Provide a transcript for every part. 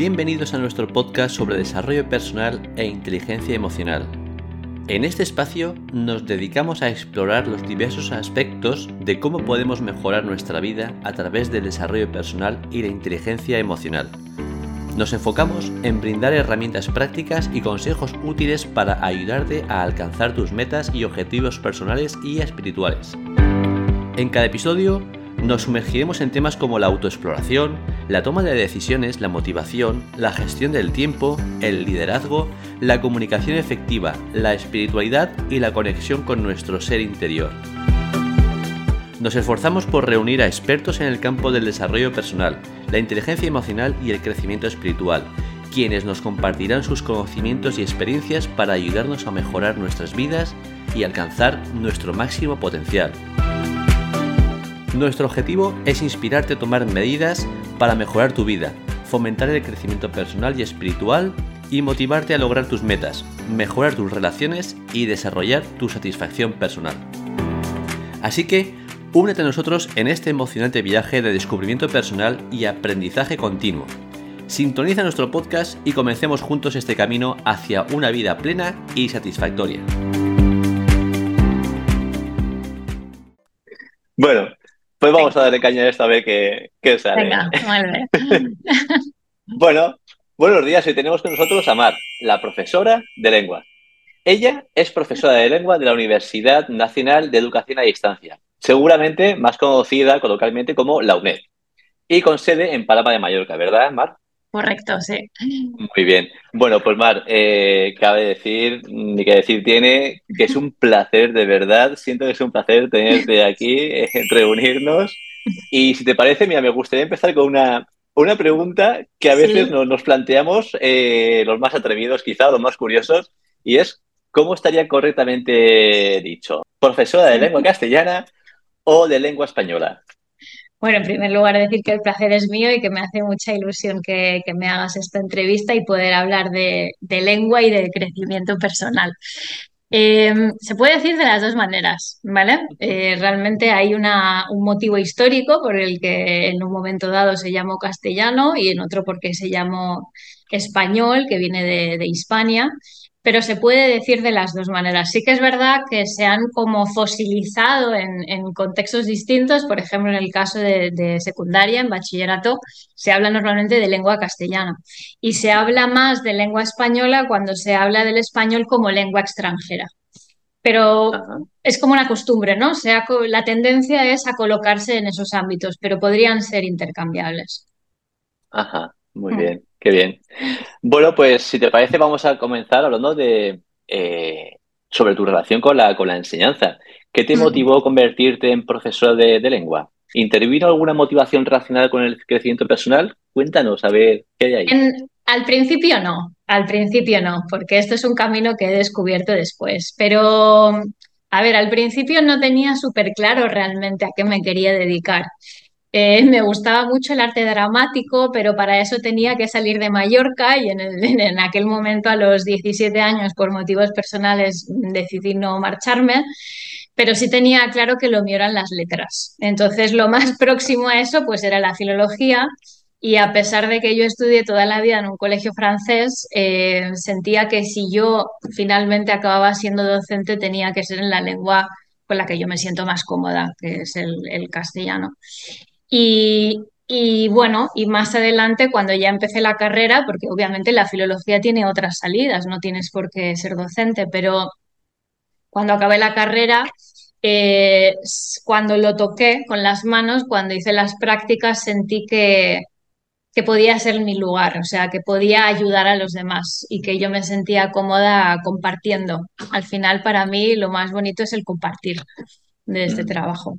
Bienvenidos a nuestro podcast sobre desarrollo personal e inteligencia emocional. En este espacio nos dedicamos a explorar los diversos aspectos de cómo podemos mejorar nuestra vida a través del desarrollo personal y la inteligencia emocional. Nos enfocamos en brindar herramientas prácticas y consejos útiles para ayudarte a alcanzar tus metas y objetivos personales y espirituales. En cada episodio nos sumergiremos en temas como la autoexploración, la toma de decisiones, la motivación, la gestión del tiempo, el liderazgo, la comunicación efectiva, la espiritualidad y la conexión con nuestro ser interior. Nos esforzamos por reunir a expertos en el campo del desarrollo personal, la inteligencia emocional y el crecimiento espiritual, quienes nos compartirán sus conocimientos y experiencias para ayudarnos a mejorar nuestras vidas y alcanzar nuestro máximo potencial. Nuestro objetivo es inspirarte a tomar medidas para mejorar tu vida, fomentar el crecimiento personal y espiritual y motivarte a lograr tus metas, mejorar tus relaciones y desarrollar tu satisfacción personal. Así que, únete a nosotros en este emocionante viaje de descubrimiento personal y aprendizaje continuo. Sintoniza nuestro podcast y comencemos juntos este camino hacia una vida plena y satisfactoria. Bueno, pues vamos a darle caña esta vez que sale. Venga, vale. Bueno, buenos días. Hoy tenemos con nosotros a Mar, la profesora de lengua. Ella es profesora de lengua de la Universidad Nacional de Educación a Distancia, seguramente más conocida coloquialmente como la UNED, y con sede en Palma de Mallorca, ¿verdad, Mar? Correcto, sí. Muy bien. Bueno, pues Mar, cabe decir, ni que decir tiene, que es un placer, de verdad. Siento que es un placer tenerte aquí, reunirnos. Y si te parece, mira, me gustaría empezar con una pregunta que a veces nos planteamos los más atrevidos, quizá, los más curiosos, y es, ¿cómo estaría correctamente dicho? ¿Profesora de lengua castellana o de lengua española? Bueno, en primer lugar, decir que el placer es mío y que me hace mucha ilusión que me hagas esta entrevista y poder hablar de lengua y de crecimiento personal. Se puede decir de las dos maneras, ¿vale? Realmente hay un motivo histórico por el que en un momento dado se llamó castellano y en otro porque se llamó español, que viene de Hispania. Pero se puede decir de las dos maneras. Sí que es verdad que se han como fosilizado en contextos distintos. Por ejemplo, en el caso de secundaria, en bachillerato, se habla normalmente de lengua castellana. Y se habla más de lengua española cuando se habla del español como lengua extranjera. Pero es como una costumbre, ¿no? La tendencia es a colocarse en esos ámbitos, pero podrían ser intercambiables. Ajá, muy bien. Qué bien. Bueno, pues si te parece vamos a comenzar hablando sobre tu relación con la enseñanza. ¿Qué te motivó convertirte en profesora de lengua? ¿Intervino alguna motivación racional con el crecimiento personal? Cuéntanos, a ver, ¿qué hay ahí? Al principio no, porque esto es un camino que he descubierto después. Pero, a ver, al principio no tenía súper claro realmente a qué me quería dedicar. Me gustaba mucho el arte dramático, pero para eso tenía que salir de Mallorca y en aquel momento, a los 17 años, por motivos personales, decidí no marcharme, pero sí tenía claro que lo mío eran las letras. Entonces, lo más próximo a eso pues era la filología y a pesar de que yo estudié toda la vida en un colegio francés, sentía que si yo finalmente acababa siendo docente tenía que ser en la lengua con la que yo me siento más cómoda, que es el castellano. Y bueno, y más adelante cuando ya empecé la carrera, porque obviamente la filología tiene otras salidas, no tienes por qué ser docente, pero cuando acabé la carrera, cuando lo toqué con las manos, cuando hice las prácticas sentí que podía ser mi lugar, o sea, que podía ayudar a los demás y que yo me sentía cómoda compartiendo. Al final para mí lo más bonito es el compartir de este trabajo.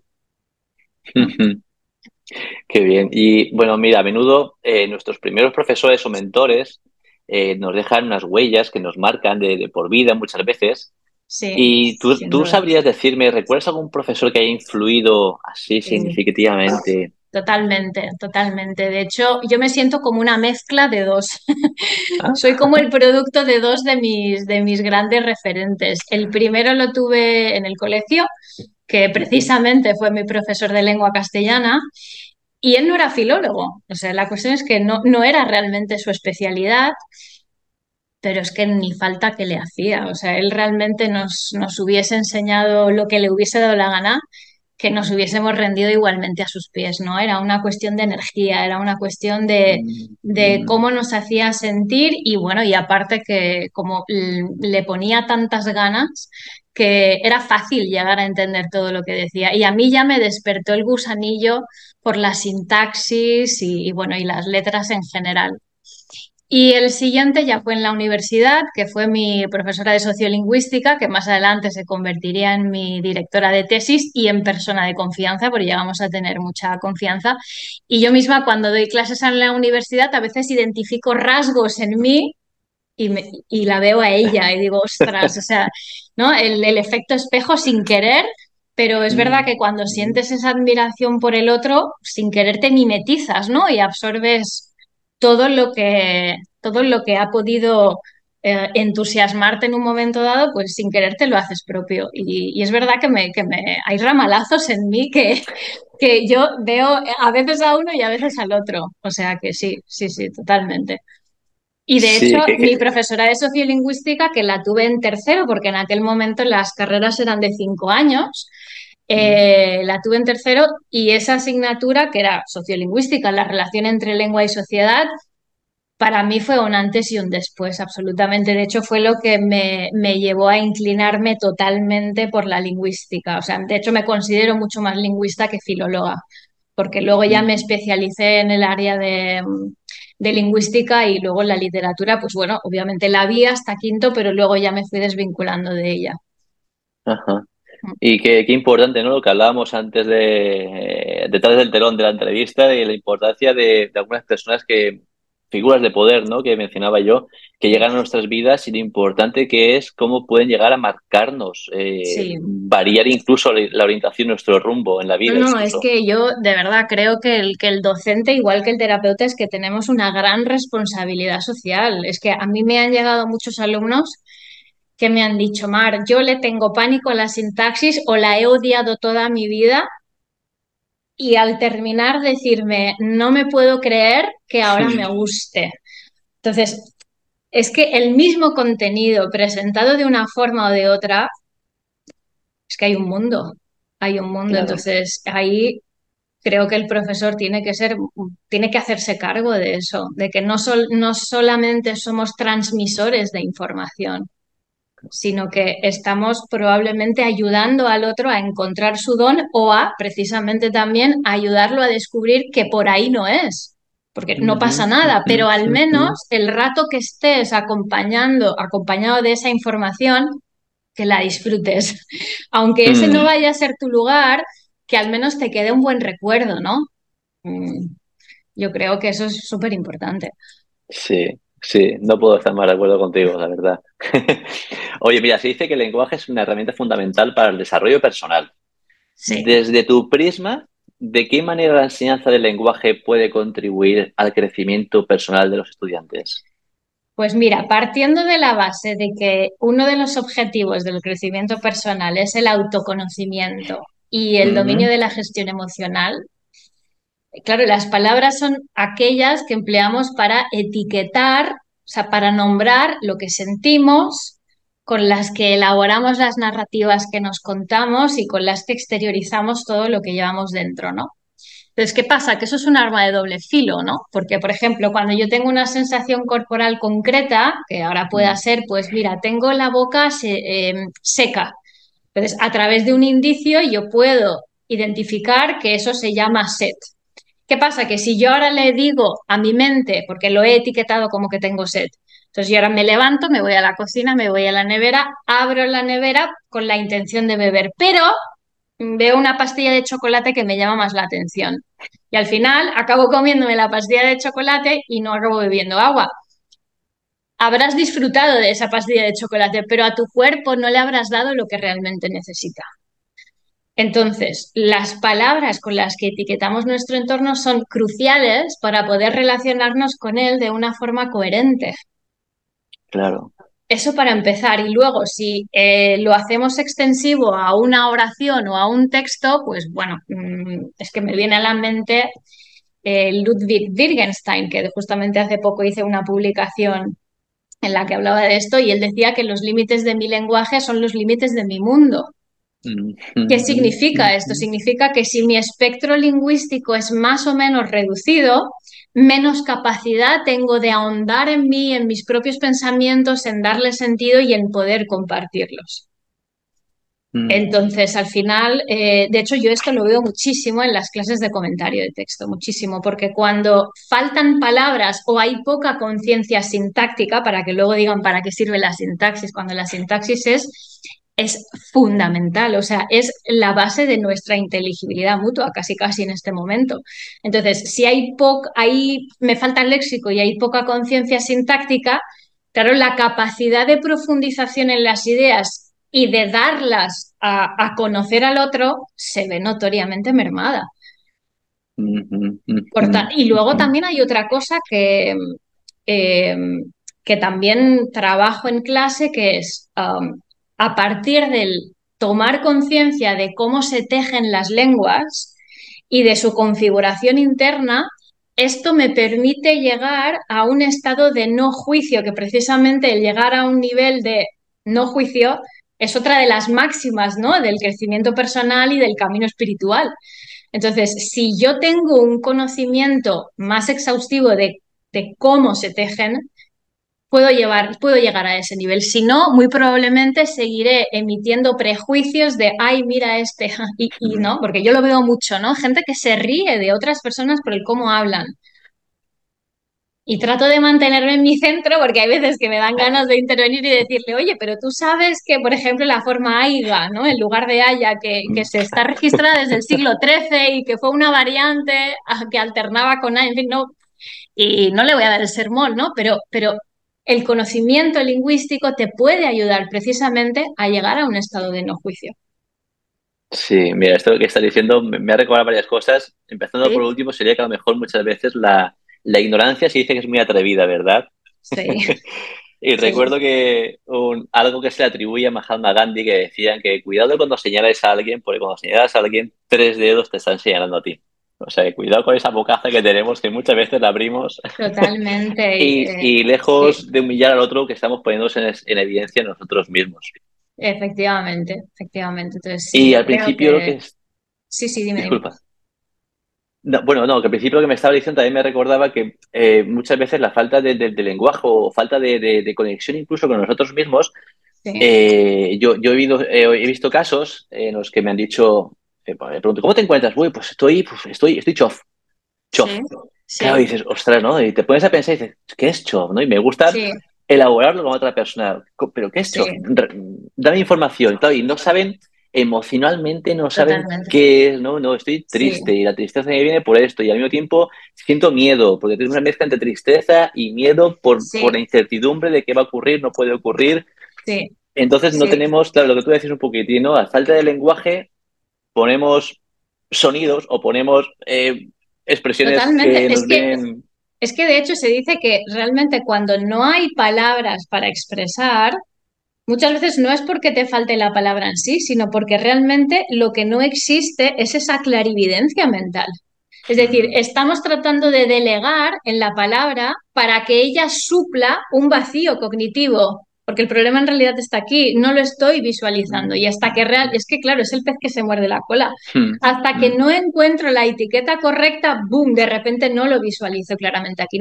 Qué bien. Y bueno, mira, a menudo nuestros primeros profesores o mentores nos dejan unas huellas que nos marcan de por vida muchas veces. Sí. Y tú sabrías decirme, ¿recuerdas algún profesor que haya influido así significativamente? Totalmente. De hecho, yo me siento como una mezcla de dos. Soy como el producto de dos de mis grandes referentes. El primero lo tuve en el colegio, que precisamente fue mi profesor de lengua castellana, Y él no era filólogo, o sea, la cuestión es que no era realmente su especialidad, pero es que ni falta que le hacía, o sea, él realmente nos hubiese enseñado lo que le hubiese dado la gana, que nos hubiésemos rendido igualmente a sus pies, ¿no? Era una cuestión de energía, era una cuestión de cómo nos hacía sentir y, bueno, y aparte que como le ponía tantas ganas que era fácil llegar a entender todo lo que decía. Y a mí ya me despertó el gusanillo por la sintaxis y bueno, y las letras en general. Y el siguiente ya fue en la universidad, que fue mi profesora de sociolingüística, que más adelante se convertiría en mi directora de tesis y en persona de confianza, porque llegamos a tener mucha confianza. Y yo misma, cuando doy clases en la universidad, a veces identifico rasgos en mí y la veo a ella y digo, ostras, o sea, ¿no? El efecto espejo sin querer, pero es verdad que cuando sientes esa admiración por el otro, sin querer te mimetizas, ¿no? Y absorbes todo lo que ha podido entusiasmarte en un momento dado, pues sin querer te lo haces propio. Y es verdad que hay ramalazos en mí que yo veo a veces a uno y a veces al otro. O sea que sí, totalmente. Y de hecho, mi profesora de sociolingüística, que la tuve en tercero, porque en aquel momento las carreras eran de 5 años, la tuve en tercero y esa asignatura, que era sociolingüística, la relación entre lengua y sociedad, para mí fue un antes y un después, absolutamente. De hecho, fue lo que me llevó a inclinarme totalmente por la lingüística. O sea, de hecho, me considero mucho más lingüista que filóloga, porque luego ya me especialicé en el área de lingüística y luego la literatura, pues bueno, obviamente la vi hasta quinto, pero luego ya me fui desvinculando de ella. Ajá. Y qué importante, ¿no? Lo que hablábamos antes detrás del telón de la entrevista, de la importancia de algunas personas figuras de poder, ¿no? Que mencionaba yo, que llegan a nuestras vidas y lo importante que es cómo pueden llegar a marcarnos, variar incluso la orientación, nuestro rumbo en la vida. No, es que yo de verdad creo que el docente, igual que el terapeuta, es que tenemos una gran responsabilidad social. Es que a mí me han llegado muchos alumnos que me han dicho, Mar, yo le tengo pánico a la sintaxis o la he odiado toda mi vida y al terminar decirme, no me puedo creer que ahora me guste. Entonces, es que el mismo contenido presentado de una forma o de otra, es que hay un mundo. Claro. Entonces, ahí creo que el profesor tiene que hacerse cargo de eso, de que no solamente somos transmisores de información, sino que estamos probablemente ayudando al otro a encontrar su don o a, precisamente también, ayudarlo a descubrir que por ahí no es, porque no pasa nada, pero al menos el rato que estés acompañado de esa información, que la disfrutes. Aunque ese no vaya a ser tu lugar, que al menos te quede un buen recuerdo, ¿no? Yo creo que eso es súper importante. Sí, no puedo estar más de acuerdo contigo, la verdad. Oye, mira, se dice que el lenguaje es una herramienta fundamental para el desarrollo personal. Sí. Desde tu prisma, ¿de qué manera la enseñanza del lenguaje puede contribuir al crecimiento personal de los estudiantes? Pues mira, partiendo de la base de que uno de los objetivos del crecimiento personal es el autoconocimiento y el dominio de la gestión emocional. Claro, las palabras son aquellas que empleamos para etiquetar, o sea, para nombrar lo que sentimos, con las que elaboramos las narrativas que nos contamos y con las que exteriorizamos todo lo que llevamos dentro, ¿no? Entonces, ¿qué pasa? Que eso es un arma de doble filo, ¿no? Porque, por ejemplo, cuando yo tengo una sensación corporal concreta, que ahora pueda ser, pues mira, tengo la boca seca. Entonces, a través de un indicio yo puedo identificar que eso se llama sed. ¿Qué pasa? Que si yo ahora le digo a mi mente, porque lo he etiquetado como que tengo sed, entonces yo ahora me levanto, me voy a la cocina, me voy a la nevera, abro la nevera con la intención de beber, pero veo una pastilla de chocolate que me llama más la atención. Y al final acabo comiéndome la pastilla de chocolate y no acabo bebiendo agua. Habrás disfrutado de esa pastilla de chocolate, pero a tu cuerpo no le habrás dado lo que realmente necesita. Entonces, las palabras con las que etiquetamos nuestro entorno son cruciales para poder relacionarnos con él de una forma coherente. Claro. Eso para empezar. Y luego, si lo hacemos extensivo a una oración o a un texto, pues bueno, es que me viene a la mente Ludwig Wittgenstein, que justamente hace poco hice una publicación en la que hablaba de esto, y él decía que los límites de mi lenguaje son los límites de mi mundo. ¿Qué significa esto? Significa que si mi espectro lingüístico es más o menos reducido, menos capacidad tengo de ahondar en mí, en mis propios pensamientos, en darle sentido y en poder compartirlos. Entonces, al final, de hecho yo esto lo veo muchísimo en las clases de comentario de texto, muchísimo, porque cuando faltan palabras o hay poca conciencia sintáctica, para que luego digan para qué sirve la sintaxis, cuando la sintaxis es fundamental, o sea, es la base de nuestra inteligibilidad mutua, casi casi en este momento. Entonces, si hay me falta el léxico y hay poca conciencia sintáctica, claro, la capacidad de profundización en las ideas y de darlas a conocer al otro, se ve notoriamente mermada. Y luego también hay otra cosa que también trabajo en clase, que es a partir del tomar conciencia de cómo se tejen las lenguas y de su configuración interna, esto me permite llegar a un estado de no juicio, que precisamente el llegar a un nivel de no juicio es otra de las máximas, ¿no?, del crecimiento personal y del camino espiritual. Entonces, si yo tengo un conocimiento más exhaustivo de cómo se tejen, puedo llegar a ese nivel. Si no, muy probablemente seguiré emitiendo prejuicios de, ay, mira este, y no, porque yo lo veo mucho, ¿no? Gente que se ríe de otras personas por el cómo hablan. Y trato de mantenerme en mi centro porque hay veces que me dan ganas de intervenir y decirle, oye, pero tú sabes que, por ejemplo, la forma aiga, ¿no?, en lugar de haya, que se está registrada desde el siglo XIII y que fue una variante que alternaba con a, en fin, no, y no le voy a dar el sermón, ¿no? Pero el conocimiento lingüístico te puede ayudar precisamente a llegar a un estado de no juicio. Sí, mira, esto que estás diciendo me ha recordado varias cosas. Empezando por último, sería que a lo mejor muchas veces la ignorancia se dice que es muy atrevida, ¿verdad? Sí. Y sí, recuerdo que algo que se le atribuye a Mahatma Gandhi, que decían que cuidado cuando señales a alguien, porque cuando señalas a alguien, 3 dedos te están señalando a ti. O sea, que cuidado con esa bocaza que tenemos, que muchas veces la abrimos. Totalmente. y lejos de humillar al otro, que estamos poniéndonos en evidencia nosotros mismos. Efectivamente. Entonces, sí, y al principio lo que es... Sí, dime. Disculpa. Que al principio que me estaba diciendo también me recordaba que muchas veces la falta de lenguaje o falta de conexión incluso con nosotros mismos. Sí. Yo he visto casos en los que me han dicho, me pregunto, ¿cómo te encuentras? Uy, pues estoy chof. Sí. Claro, y dices, ostras, ¿no? Y te pones a pensar y dices, ¿qué es chof? ¿No? Y me gusta elaborarlo con otra persona. ¿Pero qué es chof? Dame información. Claro, y no saben... emocionalmente no saben qué es, no estoy triste y la tristeza me viene por esto y al mismo tiempo siento miedo, porque tengo una mezcla entre tristeza y miedo por la incertidumbre de qué va a ocurrir, no puede ocurrir. Entonces no tenemos, claro, lo que tú decís un poquitín, ¿no? A falta de lenguaje ponemos sonidos o ponemos expresiones que nos vienen... Es que de hecho se dice que realmente cuando no hay palabras para expresar, muchas veces no es porque te falte la palabra en sí, sino porque realmente lo que no existe es esa clarividencia mental. Es decir, estamos tratando de delegar en la palabra para que ella supla un vacío cognitivo, porque el problema en realidad está aquí, no lo estoy visualizando. Y hasta que es que claro, es el pez que se muerde la cola. Hasta que no encuentro la etiqueta correcta, boom, de repente no lo visualizo claramente aquí.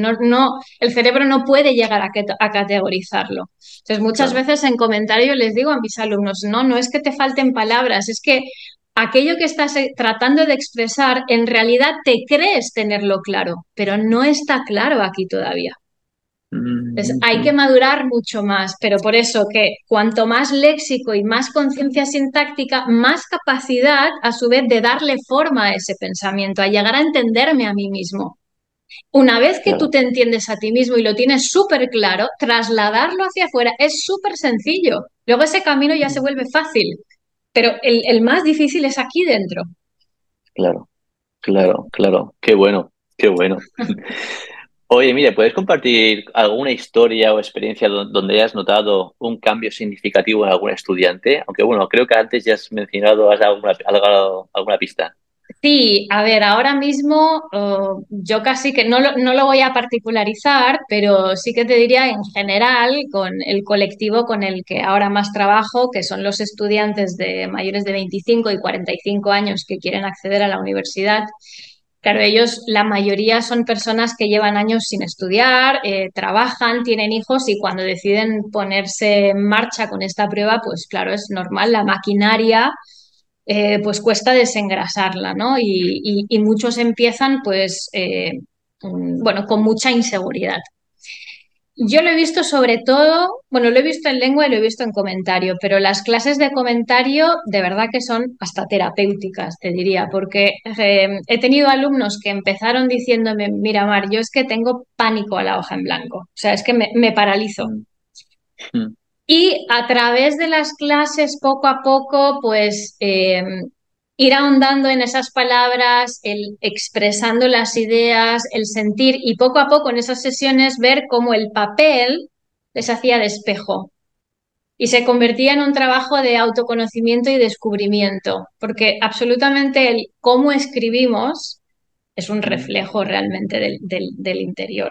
El cerebro no puede llegar a categorizarlo. Entonces muchas veces en comentario les digo a mis alumnos, no es que te falten palabras, es que aquello que estás tratando de expresar en realidad te crees tenerlo claro, pero no está claro aquí todavía. Entonces, hay que madurar mucho más, pero por eso que cuanto más léxico y más conciencia sintáctica, más capacidad a su vez de darle forma a ese pensamiento, a llegar a entenderme a mí mismo. Una vez que tú te entiendes a ti mismo y lo tienes súper claro, trasladarlo hacia afuera es súper sencillo. Luego ese camino ya se vuelve fácil, pero el más difícil es aquí dentro. Claro. Qué bueno. Oye, mire, ¿puedes compartir alguna historia o experiencia donde hayas notado un cambio significativo en algún estudiante? Aunque, bueno, creo que antes ya has mencionado, has dado alguna pista. Sí, a ver, ahora mismo yo casi que no lo voy a particularizar, pero sí que te diría en general con el colectivo con el que ahora más trabajo, que son los estudiantes de mayores de 25 y 45 años que quieren acceder a la universidad. Claro, ellos, la mayoría son personas que llevan años sin estudiar, trabajan, tienen hijos y cuando deciden ponerse en marcha con esta prueba, pues claro, es normal, la maquinaria pues cuesta desengrasarla, ¿no? Y muchos empiezan pues, con mucha inseguridad. Yo lo he visto sobre todo, bueno, lo he visto en lengua y lo he visto en comentario, pero las clases de comentario de verdad que son hasta terapéuticas, te diría, porque he tenido alumnos que empezaron diciéndome, mira, Mar, yo es que tengo pánico a la hoja en blanco, o sea, es que me paralizo. Mm. Y a través de las clases, poco a poco, pues ir ahondando en esas palabras, el expresando las ideas, el sentir y poco a poco en esas sesiones ver cómo el papel les hacía de espejo y se convertía en un trabajo de autoconocimiento y descubrimiento, porque absolutamente el cómo escribimos es un reflejo realmente del interior.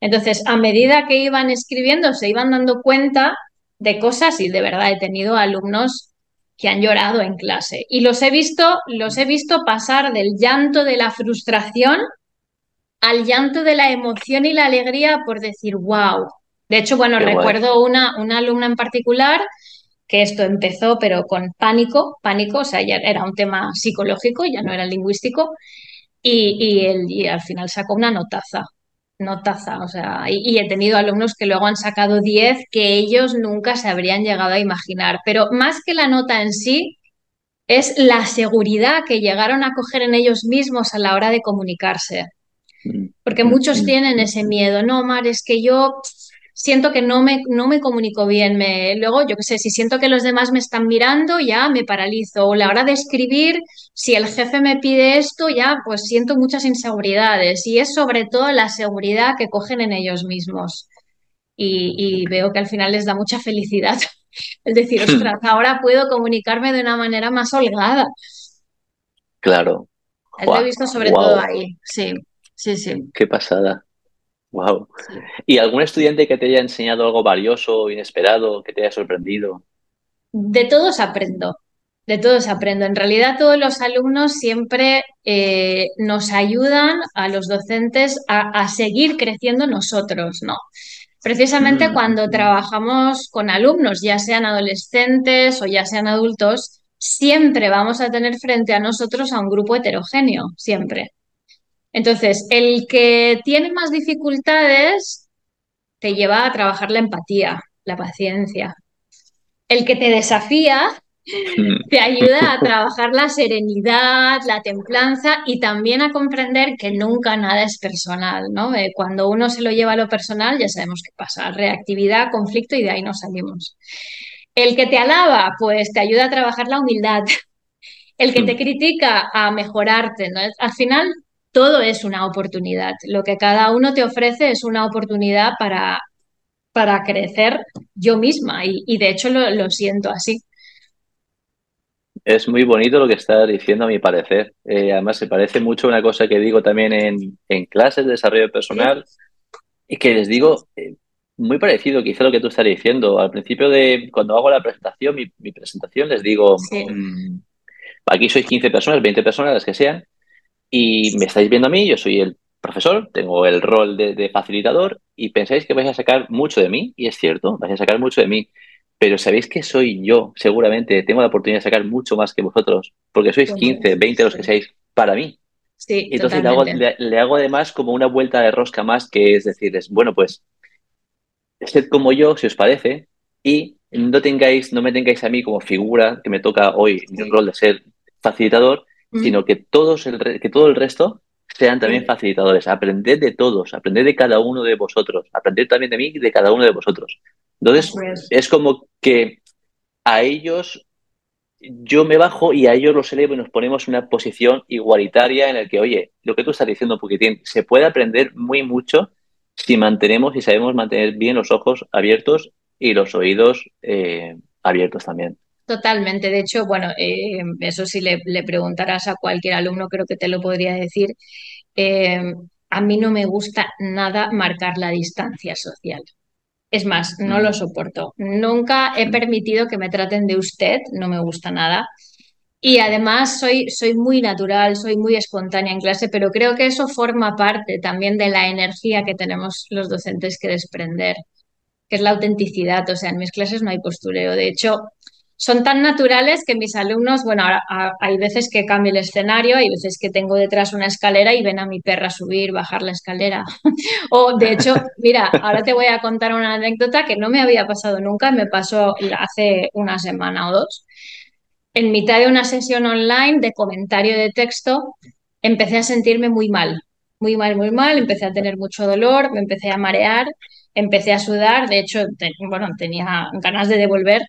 Entonces, a medida que iban escribiendo, se iban dando cuenta de cosas y de verdad he tenido alumnos que han llorado en clase. Y los he visto pasar del llanto de la frustración al llanto de la emoción y la alegría por decir, wow. De hecho, bueno, recuerdo una alumna en particular que esto empezó, pero con pánico, o sea, ya era un tema psicológico, ya no era lingüístico, y al final sacó una notaza, o sea, y he tenido alumnos que luego han sacado 10 que ellos nunca se habrían llegado a imaginar, pero más que la nota en sí, es la seguridad que llegaron a coger en ellos mismos a la hora de comunicarse, porque muchos tienen ese miedo, no, Mar, es que yo siento que no me comunico bien, luego yo qué sé, si siento que los demás me están mirando, ya me paralizo, o a la hora de escribir, si el jefe me pide esto, ya pues siento muchas inseguridades y es sobre todo la seguridad que cogen en ellos mismos y veo que al final les da mucha felicidad el decir, ostras, ahora puedo comunicarme de una manera más holgada. Claro. Wow. Lo he visto sobre todo ahí, sí. Qué pasada. Wow. ¿Y algún estudiante que te haya enseñado algo valioso, inesperado, que te haya sorprendido? De todos aprendo. En realidad todos los alumnos siempre nos ayudan a los docentes a seguir creciendo nosotros, ¿no? Precisamente cuando trabajamos con alumnos, ya sean adolescentes o ya sean adultos, siempre vamos a tener frente a nosotros a un grupo heterogéneo, siempre. Entonces, el que tiene más dificultades te lleva a trabajar la empatía, la paciencia. El que te desafía te ayuda a trabajar la serenidad, la templanza y también a comprender que nunca nada es personal, ¿no? Cuando uno se lo lleva a lo personal ya sabemos qué pasa, reactividad, conflicto y de ahí nos salimos. El que te alaba, pues te ayuda a trabajar la humildad. El que te critica, a mejorarte, ¿no? Al final, todo es una oportunidad. Lo que cada uno te ofrece es una oportunidad para crecer yo misma y de hecho lo siento así. Es muy bonito lo que estás diciendo, a mi parecer. Además, se parece mucho a una cosa que digo también en clases de desarrollo personal y que les digo muy parecido quizá a lo que tú estás diciendo. Al principio de cuando hago la presentación, mi presentación, les digo, aquí sois 15 personas, 20 personas, las que sean, y me estáis viendo a mí, yo soy el profesor, tengo el rol de facilitador y pensáis que vais a sacar mucho de mí, y es cierto, vais a sacar mucho de mí, pero sabéis que soy yo, seguramente tengo la oportunidad de sacar mucho más que vosotros, porque sois 15, 20 los que seáis para mí. Sí, entonces le hago además como una vuelta de rosca más, que es decirles, bueno, pues, sed como yo, si os parece, y no me tengáis a mí como figura que me toca hoy el rol de ser facilitador, sino que todo el resto sean también facilitadores. Aprended de todos, aprended de cada uno de vosotros, aprended también de mí y de cada uno de vosotros. Entonces, es como que a ellos yo me bajo y a ellos los elevo y nos ponemos en una posición igualitaria en la que, oye, lo que tú estás diciendo un poquitín, se puede aprender muy mucho si mantenemos y sabemos mantener bien los ojos abiertos y los oídos abiertos también. Totalmente. De hecho, bueno, eso si le preguntarás a cualquier alumno, creo que te lo podría decir. A mí no me gusta nada marcar la distancia social. Es más, no lo soporto. Nunca he permitido que me traten de usted, no me gusta nada. Y además soy muy natural, soy muy espontánea en clase, pero creo que eso forma parte también de la energía que tenemos los docentes que desprender, que es la autenticidad. O sea, en mis clases no hay postureo. De hecho, son tan naturales que mis alumnos, bueno, ahora hay veces que cambio el escenario, hay veces que tengo detrás una escalera y ven a mi perra subir, bajar la escalera. O, de hecho, mira, ahora te voy a contar una anécdota que no me había pasado nunca, me pasó hace una semana o dos. En mitad de una sesión online de comentario de texto, empecé a sentirme muy mal. Empecé a tener mucho dolor, me empecé a marear. Empecé a sudar, de hecho, tenía ganas de devolver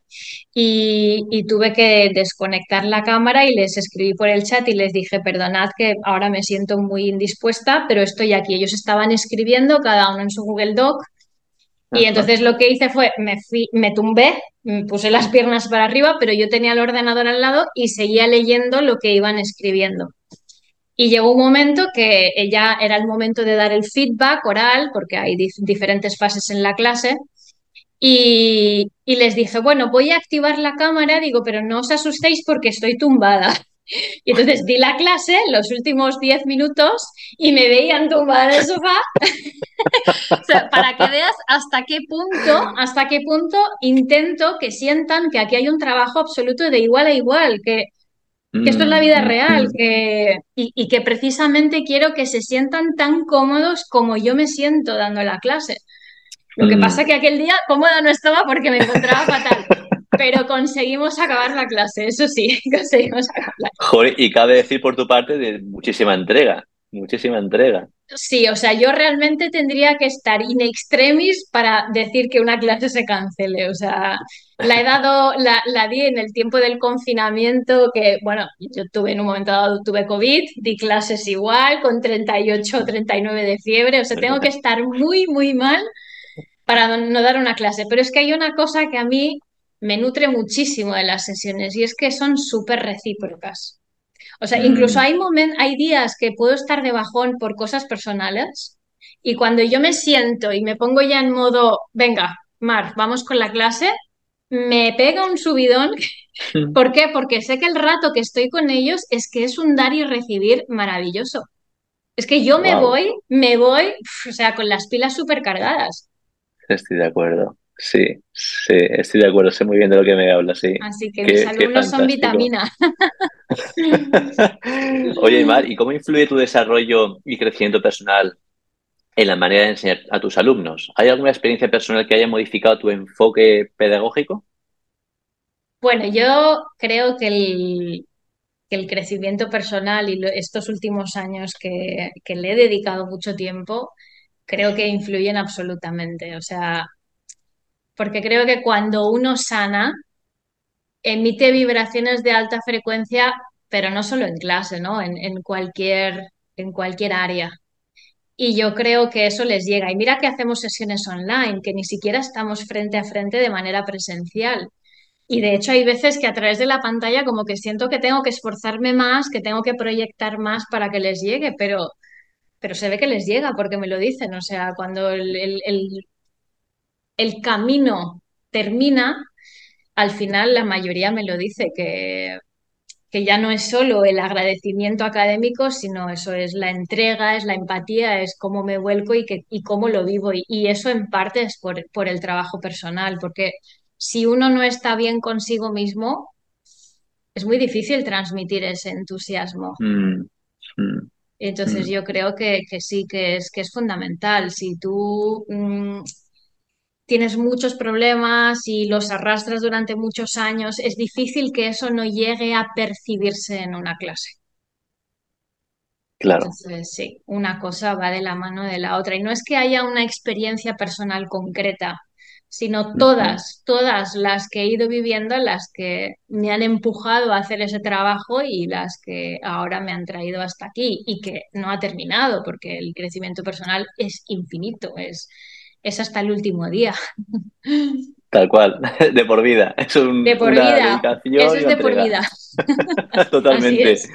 y tuve que desconectar la cámara y les escribí por el chat y les dije, perdonad que ahora me siento muy indispuesta, pero estoy aquí. Ellos estaban escribiendo, cada uno en su Google Doc, y entonces lo que hice fue, me tumbé, me puse las piernas para arriba, pero yo tenía el ordenador al lado y seguía leyendo lo que iban escribiendo. Y llegó un momento que ya era el momento de dar el feedback oral, porque hay diferentes fases en la clase, y les dije, bueno, voy a activar la cámara, digo, pero no os asustéis porque estoy tumbada. Y entonces di la clase, los últimos 10 minutos, y me veían tumbada en el sofá. O sea, para que veas hasta qué punto intento que sientan que aquí hay un trabajo absoluto de igual a igual, que esto es la vida real, y que precisamente quiero que se sientan tan cómodos como yo me siento dando la clase. Lo que pasa que aquel día cómoda no estaba porque me encontraba fatal, pero conseguimos acabar la clase, eso sí, conseguimos acabarla. Joder, y cabe decir por tu parte de muchísima entrega. Sí, o sea, yo realmente tendría que estar in extremis para decir que una clase se cancele, o sea, la di en el tiempo del confinamiento, que bueno, yo tuve en un momento dado, tuve COVID, di clases igual, con 38 o 39 de fiebre, o sea, tengo que estar muy, muy mal para no dar una clase, pero es que hay una cosa que a mí me nutre muchísimo de las sesiones y es que son súper recíprocas. O sea, incluso hay días que puedo estar de bajón por cosas personales y cuando yo me siento y me pongo ya en modo, venga, Mar, vamos con la clase, me pega un subidón. ¿Por qué? Porque sé que el rato que estoy con ellos es que es un dar y recibir maravilloso. Es que yo me voy, o sea, con las pilas supercargadas. Estoy de acuerdo. Sí, estoy de acuerdo, sé muy bien de lo que me habla, sí. Así que mis alumnos son vitamina. Oye, Mar, ¿y cómo influye tu desarrollo y crecimiento personal en la manera de enseñar a tus alumnos? ¿Hay alguna experiencia personal que haya modificado tu enfoque pedagógico? Bueno, yo creo que el crecimiento personal y estos últimos años que le he dedicado mucho tiempo, creo que influyen absolutamente, o sea... Porque creo que cuando uno sana, emite vibraciones de alta frecuencia, pero no solo en clase, ¿no? En cualquier área. Y yo creo que eso les llega. Y mira que hacemos sesiones online, que ni siquiera estamos frente a frente de manera presencial. Y de hecho hay veces que a través de la pantalla como que siento que tengo que esforzarme más, que tengo que proyectar más para que les llegue, pero se ve que les llega porque me lo dicen. O sea, cuando el camino termina, al final la mayoría me lo dice, que ya no es solo el agradecimiento académico, sino eso es la entrega, es la empatía, es cómo me vuelco y cómo lo vivo. Y eso en parte es por el trabajo personal, porque si uno no está bien consigo mismo, es muy difícil transmitir ese entusiasmo. Entonces yo creo que sí, que es fundamental. Si tú... tienes muchos problemas y los arrastras durante muchos años, es difícil que eso no llegue a percibirse en una clase. Claro. Entonces, sí, una cosa va de la mano de la otra. Y no es que haya una experiencia personal concreta, sino todas las que he ido viviendo, las que me han empujado a hacer ese trabajo y las que ahora me han traído hasta aquí y que no ha terminado, porque el crecimiento personal es infinito, es hasta el último día. Tal cual, de por vida. Eso es una dedicación. Eso es de por vida. Totalmente. Así es.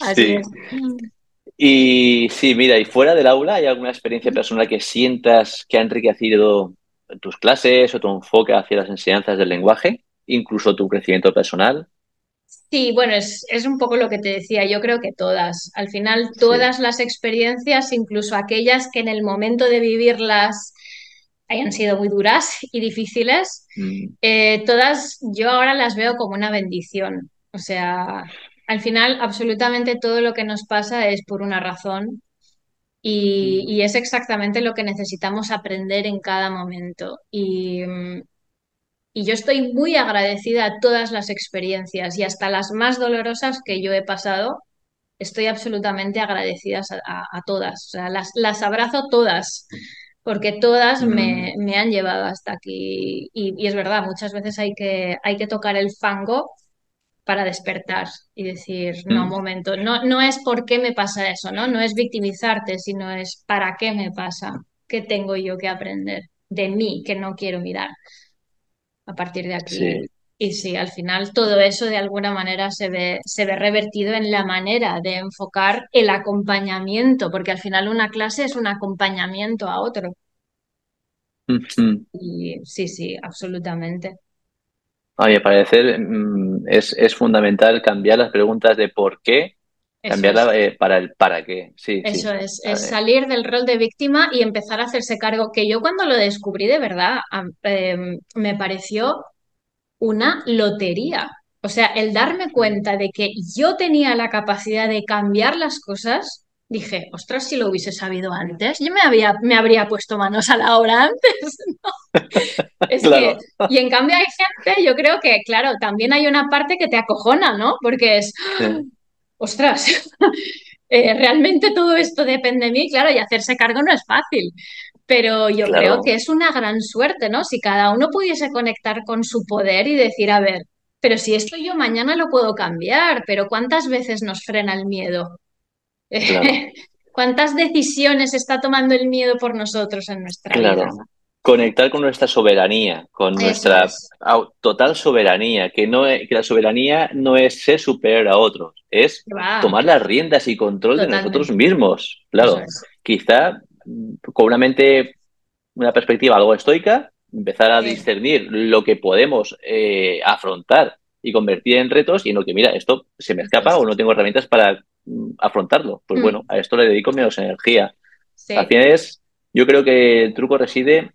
Así es. Y sí, mira, y fuera del aula, ¿hay alguna experiencia personal que sientas que ha enriquecido tus clases o tu enfoque hacia las enseñanzas del lenguaje, incluso tu crecimiento personal? Sí, bueno, es un poco lo que te decía, yo creo que todas. Al final, todas las experiencias, incluso aquellas que en el momento de vivirlas hayan sido muy duras y difíciles, todas yo ahora las veo como una bendición. O sea, al final, absolutamente todo lo que nos pasa es por una razón y es exactamente lo que necesitamos aprender en cada momento. Y yo estoy muy agradecida a todas las experiencias y hasta las más dolorosas que yo he pasado, estoy absolutamente agradecida a todas. O sea, las abrazo todas, porque todas me han llevado hasta aquí. Y es verdad, muchas veces hay que tocar el fango para despertar y decir, no, un momento, no es por qué me pasa eso, no es victimizarte, sino es para qué me pasa, qué tengo yo que aprender de mí que no quiero mirar a partir de aquí. Sí. Y sí, al final todo eso de alguna manera se ve revertido en la manera de enfocar el acompañamiento, porque al final una clase es un acompañamiento a otro. Y sí, absolutamente. A mi parecer es fundamental cambiar las preguntas de por qué, cambiarla para el para qué. Sí, eso es salir del rol de víctima y empezar a hacerse cargo, que yo cuando lo descubrí de verdad me pareció una lotería. O sea, el darme cuenta de que yo tenía la capacidad de cambiar las cosas, dije, ostras, si lo hubiese sabido antes, yo me habría puesto manos a la obra antes, ¿no? Es claro. Que, y en cambio hay gente, yo creo que, claro, también hay una parte que te acojona, ¿no? Porque es, ostras, realmente todo esto depende de mí, claro, y hacerse cargo no es fácil. Pero yo creo que es una gran suerte, ¿no? Si cada uno pudiese conectar con su poder y decir, a ver, pero si esto yo mañana lo puedo cambiar, pero ¿cuántas veces nos frena el miedo? Claro. ¿Cuántas decisiones está tomando el miedo por nosotros en nuestra vida? Conectar con nuestra soberanía, con nuestra total soberanía, que la soberanía no es ser superior a otros, es tomar las riendas y control de nosotros mismos. Claro, quizá con una mente, una perspectiva algo estoica, empezar a discernir lo que podemos afrontar y convertir en retos y en lo que, mira, esto se me escapa o no tengo herramientas para afrontarlo. Pues bueno, a esto le dedico menos energía. Al final yo creo que el truco reside,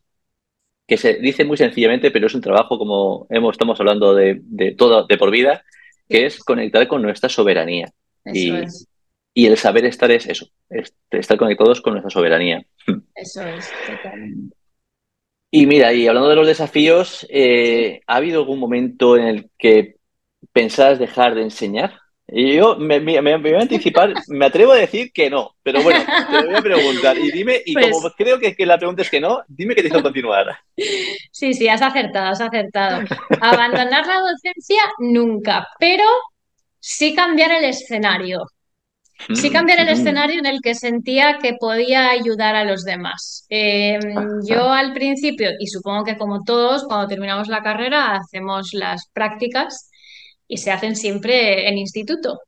que se dice muy sencillamente, pero es un trabajo, como estamos hablando de todo, de por vida, que es conectar con nuestra soberanía. Y el saber estar es eso, es estar conectados con nuestra soberanía. Eso es, totalmente. Y mira, y hablando de los desafíos, ¿ha habido algún momento en el que pensabas dejar de enseñar? Y yo me voy a anticipar, me atrevo a decir que no, pero bueno, te lo voy a preguntar. Y dime, y pues, como creo que la pregunta es que no, dime que te hizo continuar. Sí, has acertado. Abandonar la docencia nunca, pero sí cambiar el escenario. Sí cambiar el escenario en el que sentía que podía ayudar a los demás. Yo al principio, y supongo que como todos, cuando terminamos la carrera hacemos las prácticas y se hacen siempre en instituto.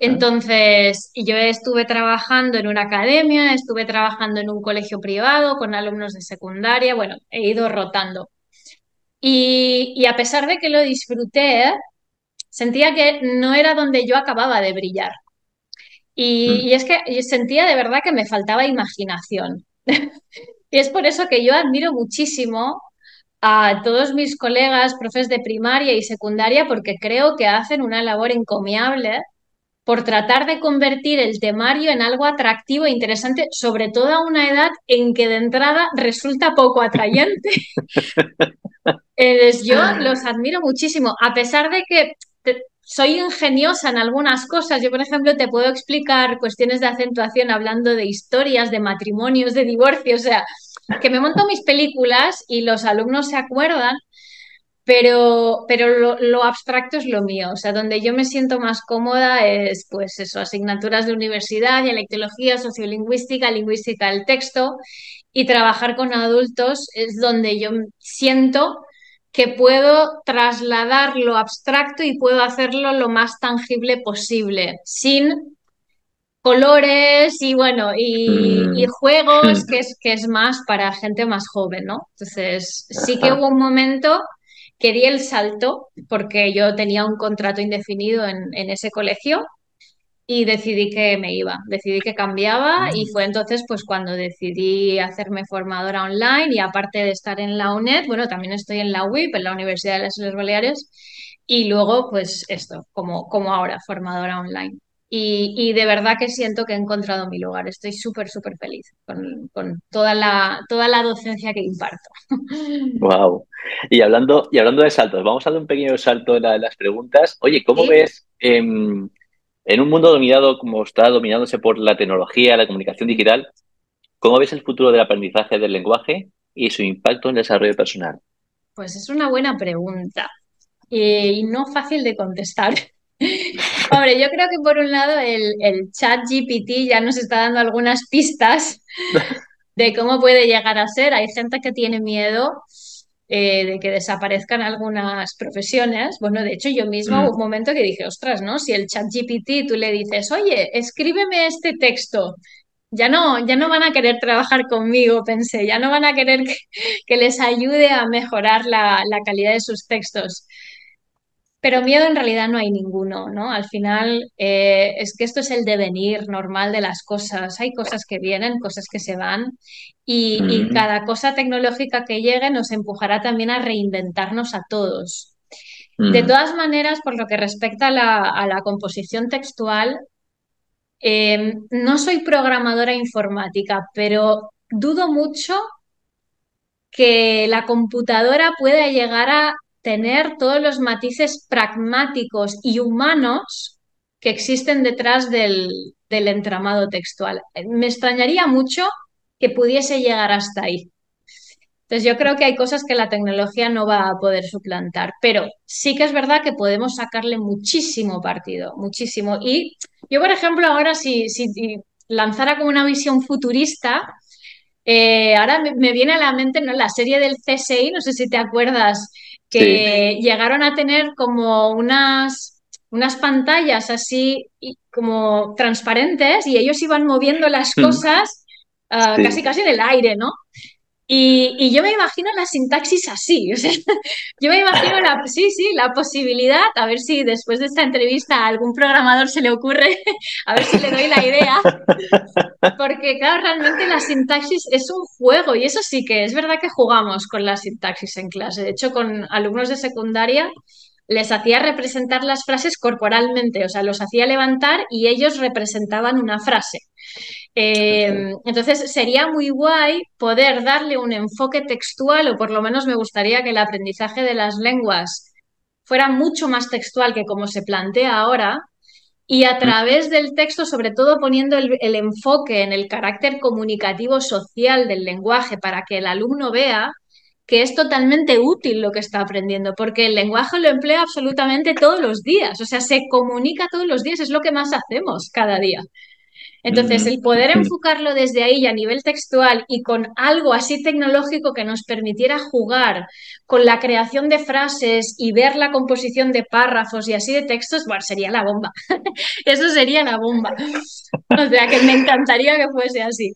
Entonces, yo estuve trabajando en una academia, estuve trabajando en un colegio privado con alumnos de secundaria, bueno, he ido rotando. Y a pesar de que lo disfruté, sentía que no era donde yo acababa de brillar. Y es que yo sentía de verdad que me faltaba imaginación. Y es por eso que yo admiro muchísimo a todos mis colegas, profes de primaria y secundaria, porque creo que hacen una labor encomiable por tratar de convertir el temario en algo atractivo e interesante, sobre todo a una edad en que de entrada resulta poco atrayente. Yo los admiro muchísimo, a pesar de que soy ingeniosa en algunas cosas. Yo, por ejemplo, te puedo explicar cuestiones de acentuación hablando de historias, de matrimonios, de divorcios, o sea, que me monto mis películas y los alumnos se acuerdan, Pero lo abstracto es lo mío, o sea, donde yo me siento más cómoda es, pues eso, asignaturas de universidad, dialectología, sociolingüística, lingüística del texto, y trabajar con adultos es donde yo siento que puedo trasladar lo abstracto y puedo hacerlo lo más tangible posible, sin colores y, bueno, y juegos, que es más para gente más joven, ¿no? Entonces, sí que hubo un momento que di el salto, porque yo tenía un contrato indefinido en ese colegio y decidí que me iba, decidí que cambiaba, y fue entonces pues cuando decidí hacerme formadora online, y aparte de estar en la UNED, bueno, también estoy en la UIP, en la Universidad de las Islas Baleares, y luego pues esto, como ahora, formadora online. Y de verdad que siento que he encontrado mi lugar, estoy súper, súper feliz con toda la docencia que imparto. Wow. Y hablando de saltos, vamos a dar un pequeño salto en las preguntas. Oye, ¿cómo ves en un mundo dominado como está dominándose por la tecnología, la comunicación digital, cómo ves el futuro del aprendizaje del lenguaje y su impacto en el desarrollo personal? Pues es una buena pregunta y no fácil de contestar. Hombre, yo creo que por un lado el chat GPT ya nos está dando algunas pistas de cómo puede llegar a ser. Hay gente que tiene miedo de que desaparezcan algunas profesiones. Bueno, de hecho yo misma hubo un momento que dije, ostras, ¿no? Si el chat GPT tú le dices, oye, escríbeme este texto, ya no van a querer trabajar conmigo, pensé, ya no van a querer que les ayude a mejorar la calidad de sus textos. Pero miedo en realidad no hay ninguno, ¿no? Al final es que esto es el devenir normal de las cosas. Hay cosas que vienen, cosas que se van, y cada cosa tecnológica que llegue nos empujará también a reinventarnos a todos. De todas maneras, por lo que respecta a la composición textual, no soy programadora informática, pero dudo mucho que la computadora pueda llegar a tener todos los matices pragmáticos y humanos que existen detrás del entramado textual. Me extrañaría mucho que pudiese llegar hasta ahí. Entonces yo creo que hay cosas que la tecnología no va a poder suplantar, pero sí que es verdad que podemos sacarle muchísimo partido, muchísimo. Y yo, por ejemplo, ahora si lanzara como una visión futurista, ahora me viene a la mente, ¿no?, la serie del CSI, no sé si te acuerdas, que llegaron a tener como unas pantallas así como transparentes y ellos iban moviendo las cosas casi en el aire, ¿no? Y yo me imagino la sintaxis así, o sea, yo me imagino la posibilidad, a ver si después de esta entrevista a algún programador se le ocurre, a ver si le doy la idea, porque claro, realmente la sintaxis es un juego, y eso sí que es verdad que jugamos con la sintaxis en clase. De hecho, con alumnos de secundaria les hacía representar las frases corporalmente, o sea, los hacía levantar y ellos representaban una frase. Entonces sería muy guay poder darle un enfoque textual, o por lo menos me gustaría que el aprendizaje de las lenguas fuera mucho más textual que como se plantea ahora, y a través del texto, sobre todo poniendo el enfoque en el carácter comunicativo social del lenguaje, para que el alumno vea que es totalmente útil lo que está aprendiendo, porque el lenguaje lo emplea absolutamente todos los días, o sea, se comunica todos los días, es lo que más hacemos cada día. Entonces, el poder enfocarlo desde ahí y a nivel textual, y con algo así tecnológico que nos permitiera jugar con la creación de frases y ver la composición de párrafos y así de textos, bueno, sería la bomba. Eso sería la bomba. O sea, que me encantaría que fuese así.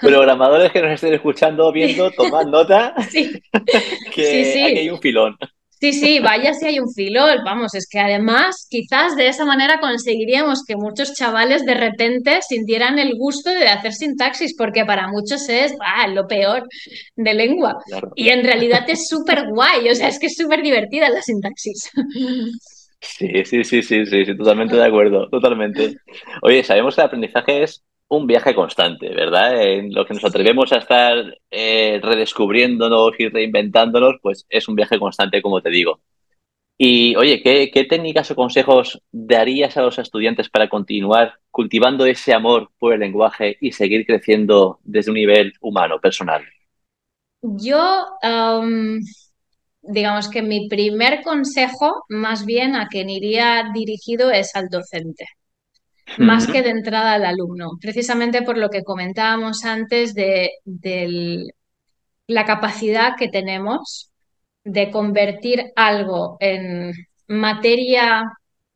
Programadores que nos estén escuchando, viendo, tomad nota, que aquí hay un filón. Sí, vaya si hay un filón, vamos, es que además quizás de esa manera conseguiríamos que muchos chavales de repente sintieran el gusto de hacer sintaxis, porque para muchos es lo peor de lengua, claro. Y en realidad es súper guay, o sea, es que es súper divertida la sintaxis. Sí, totalmente de acuerdo, totalmente. Oye, sabemos que el aprendizaje es un viaje constante, ¿verdad? En lo que nos atrevemos a estar redescubriéndonos y reinventándonos, pues es un viaje constante, como te digo. Y, oye, ¿qué técnicas o consejos darías a los estudiantes para continuar cultivando ese amor por el lenguaje y seguir creciendo desde un nivel humano, personal? Yo digamos que mi primer consejo, más bien a quien iría dirigido, es al docente, más que de entrada al alumno, precisamente por lo que comentábamos antes de la capacidad que tenemos de convertir algo en materia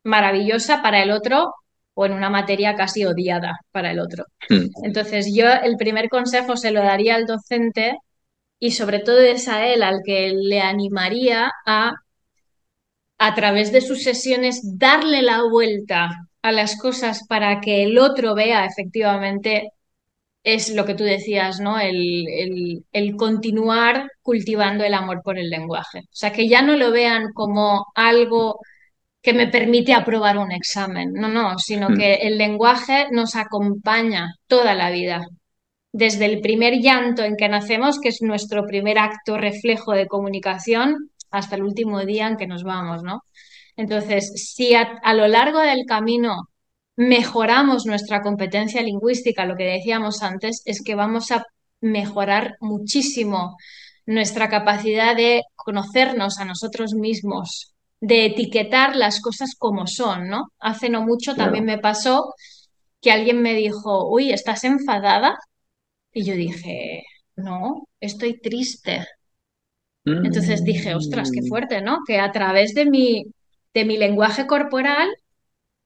maravillosa para el otro o en una materia casi odiada para el otro. Entonces, yo el primer consejo se lo daría al docente y sobre todo es a él al que le animaría a través de sus sesiones, darle la vuelta a las cosas para que el otro vea efectivamente, es lo que tú decías, ¿no? El continuar cultivando el amor por el lenguaje. O sea, que ya no lo vean como algo que me permite aprobar un examen, no, sino que el lenguaje nos acompaña toda la vida. Desde el primer llanto en que nacemos, que es nuestro primer acto reflejo de comunicación, hasta el último día en que nos vamos, ¿no? Entonces, si a lo largo del camino mejoramos nuestra competencia lingüística, lo que decíamos antes, es que vamos a mejorar muchísimo nuestra capacidad de conocernos a nosotros mismos, de etiquetar las cosas como son, ¿no? Hace no mucho también me pasó que alguien me dijo, uy, ¿estás enfadada? Y yo dije, no, estoy triste. Entonces dije, ostras, qué fuerte, ¿no? Que a través de mi lenguaje corporal,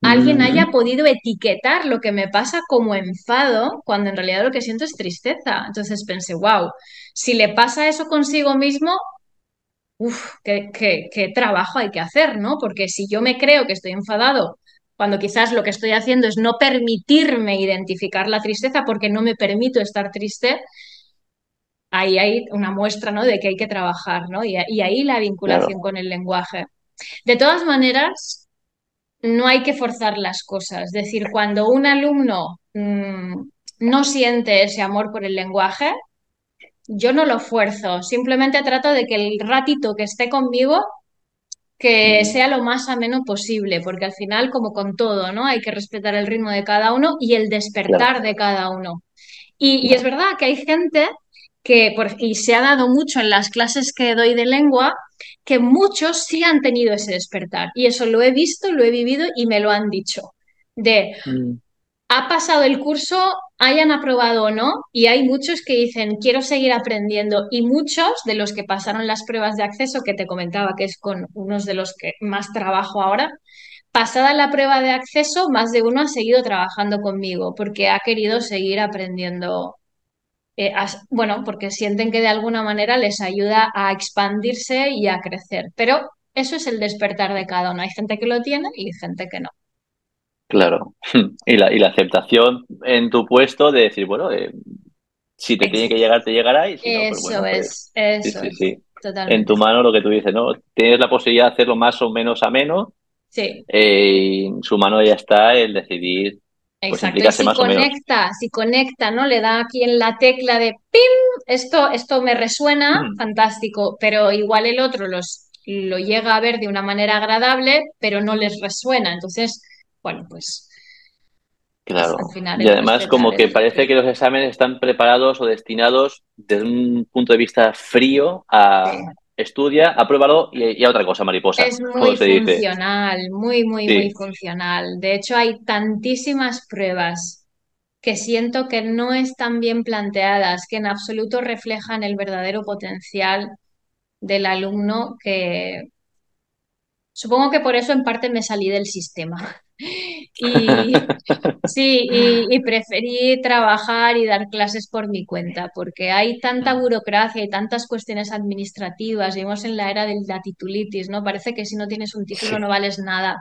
alguien haya podido etiquetar lo que me pasa como enfado, cuando en realidad lo que siento es tristeza. Entonces pensé, wow, si le pasa eso consigo mismo, uff, qué trabajo hay que hacer, ¿no? Porque si yo me creo que estoy enfadado, cuando quizás lo que estoy haciendo es no permitirme identificar la tristeza porque no me permito estar triste, ahí hay una muestra, ¿no?, de que hay que trabajar, ¿no? Y ahí la vinculación con el lenguaje. De todas maneras, no hay que forzar las cosas. Es decir, cuando un alumno no siente ese amor por el lenguaje, yo no lo fuerzo. Simplemente trato de que el ratito que esté conmigo que sea lo más ameno posible, porque al final, como con todo, ¿no?, hay que respetar el ritmo de cada uno y el despertar de cada uno. Y es verdad que hay gente que, y se ha dado mucho en las clases que doy de lengua, que muchos sí han tenido ese despertar. Y eso lo he visto, lo he vivido y me lo han dicho. Ha pasado el curso, hayan aprobado o no, y hay muchos que dicen, quiero seguir aprendiendo. Y muchos de los que pasaron las pruebas de acceso, que te comentaba que es con unos de los que más trabajo ahora, pasada la prueba de acceso, más de uno ha seguido trabajando conmigo porque ha querido seguir aprendiendo. Bueno, porque sienten que de alguna manera les ayuda a expandirse y a crecer. Pero eso es el despertar de cada uno. Hay gente que lo tiene y gente que no. Claro. Y la aceptación en tu puesto de decir, bueno, si te tiene que llegar, te llegará. Y si no, pues bueno, eso es. Totalmente. En tu mano lo que tú dices, ¿no? Tienes la posibilidad de hacerlo más o menos ameno. Sí. En su mano ya está el decidir. Exacto, pues si conecta, ¿no? Le da aquí en la tecla de ¡pim! Esto me resuena, fantástico, pero igual el otro lo llega a ver de una manera agradable, pero no les resuena. Entonces, bueno, pues... Claro, pues al final, y además como que parece que los exámenes están preparados o destinados desde un punto de vista frío a... Sí. Estudia, apruébalo y a otra cosa, mariposa. Es muy funcional, muy funcional. De hecho, hay tantísimas pruebas que siento que no están bien planteadas, que en absoluto reflejan el verdadero potencial del alumno, que supongo que por eso en parte me salí del sistema. Y preferí trabajar y dar clases por mi cuenta, porque hay tanta burocracia y tantas cuestiones administrativas. Vivimos en la era de la titulitis, ¿no? Parece que si no tienes un título no vales nada.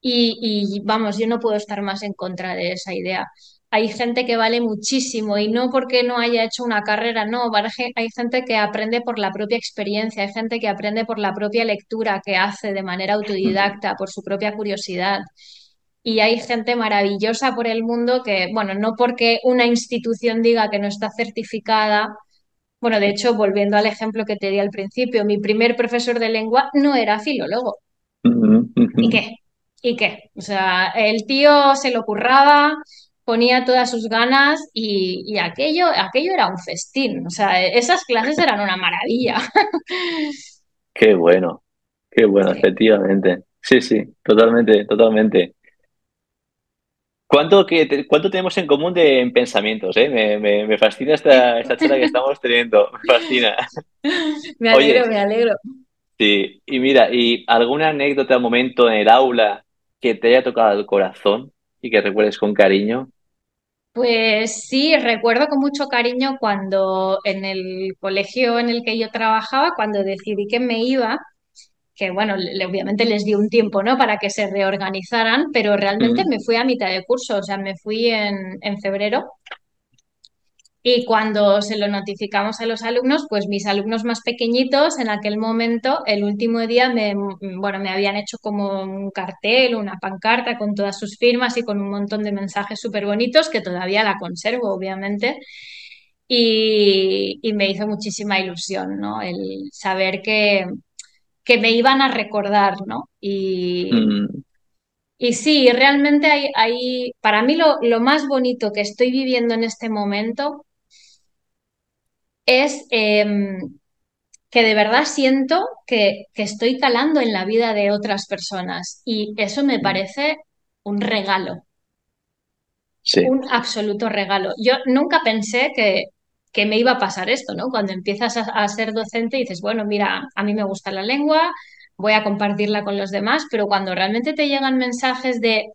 Y vamos, yo no puedo estar más en contra de esa idea. Hay gente que vale muchísimo y no porque no haya hecho una carrera, no. Hay gente que aprende por la propia experiencia, hay gente que aprende por la propia lectura que hace de manera autodidacta, por su propia curiosidad. Y hay gente maravillosa por el mundo que, bueno, no porque una institución diga que no está certificada. Bueno, de hecho, volviendo al ejemplo que te di al principio, mi primer profesor de lengua no era filólogo. ¿Y qué? O sea, el tío se lo curraba, ponía todas sus ganas y aquello era un festín. O sea, esas clases eran una maravilla. Qué bueno, Sí. efectivamente. Sí, totalmente, totalmente. ¿Cuánto tenemos en común en pensamientos, eh? Me fascina esta charla que estamos teniendo, me fascina. Me alegro, Oye, me alegro. sí, y mira, ¿y alguna anécdota o momento en el aula que te haya tocado el corazón y que recuerdes con cariño? Pues sí, recuerdo con mucho cariño cuando en el colegio en el que yo trabajaba, cuando decidí que me iba, que bueno, obviamente les di un tiempo, ¿no? Para que se reorganizaran, pero realmente me fui a mitad de curso, o sea, me fui en febrero. Y cuando se lo notificamos a los alumnos, pues mis alumnos más pequeñitos en aquel momento, el último día, me habían hecho como un cartel, una pancarta con todas sus firmas y con un montón de mensajes súper bonitos que todavía la conservo, obviamente. Y me hizo muchísima ilusión, ¿no? El saber que me iban a recordar, ¿no? Y, Mm, mm, y sí, realmente para mí lo más bonito que estoy viviendo en este momento es que de verdad siento que estoy calando en la vida de otras personas y eso me mm. parece un regalo, Sí, un absoluto regalo. Yo nunca pensé que me iba a pasar esto, ¿no? Cuando empiezas a ser docente dices, bueno, mira, a mí me gusta la lengua, voy a compartirla con los demás, pero cuando realmente te llegan mensajes de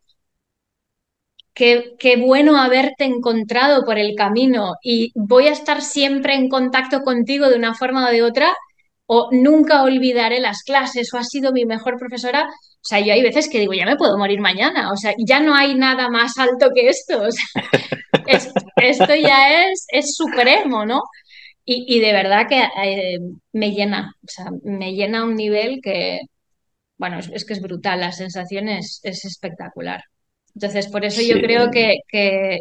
qué bueno haberte encontrado por el camino y voy a estar siempre en contacto contigo de una forma o de otra, o nunca olvidaré las clases, o has sido mi mejor profesora. O sea, yo hay veces que digo, ya me puedo morir mañana, o sea, ya no hay nada más alto que esto, o sea, esto ya es supremo, ¿no? Y de verdad que me llena, o sea, me llena a un nivel que, bueno, es que es brutal, la sensación es espectacular. Entonces, por eso yo sí, creo que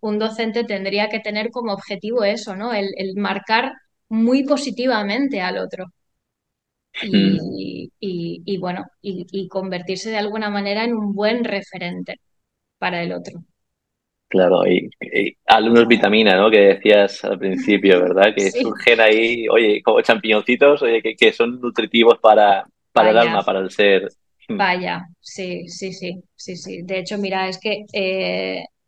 un docente tendría que tener como objetivo eso, ¿no? El marcar muy positivamente al otro Mm, y convertirse de alguna manera en un buen referente para el otro. claro, y alumnos vitamina, ¿no? Que decías al principio, ¿verdad? Que Sí, surgen ahí, oye, como champiñoncitos, oye, que son nutritivos para el vaya. alma, para el ser. Mm, Vaya, sí. De hecho, mira, es que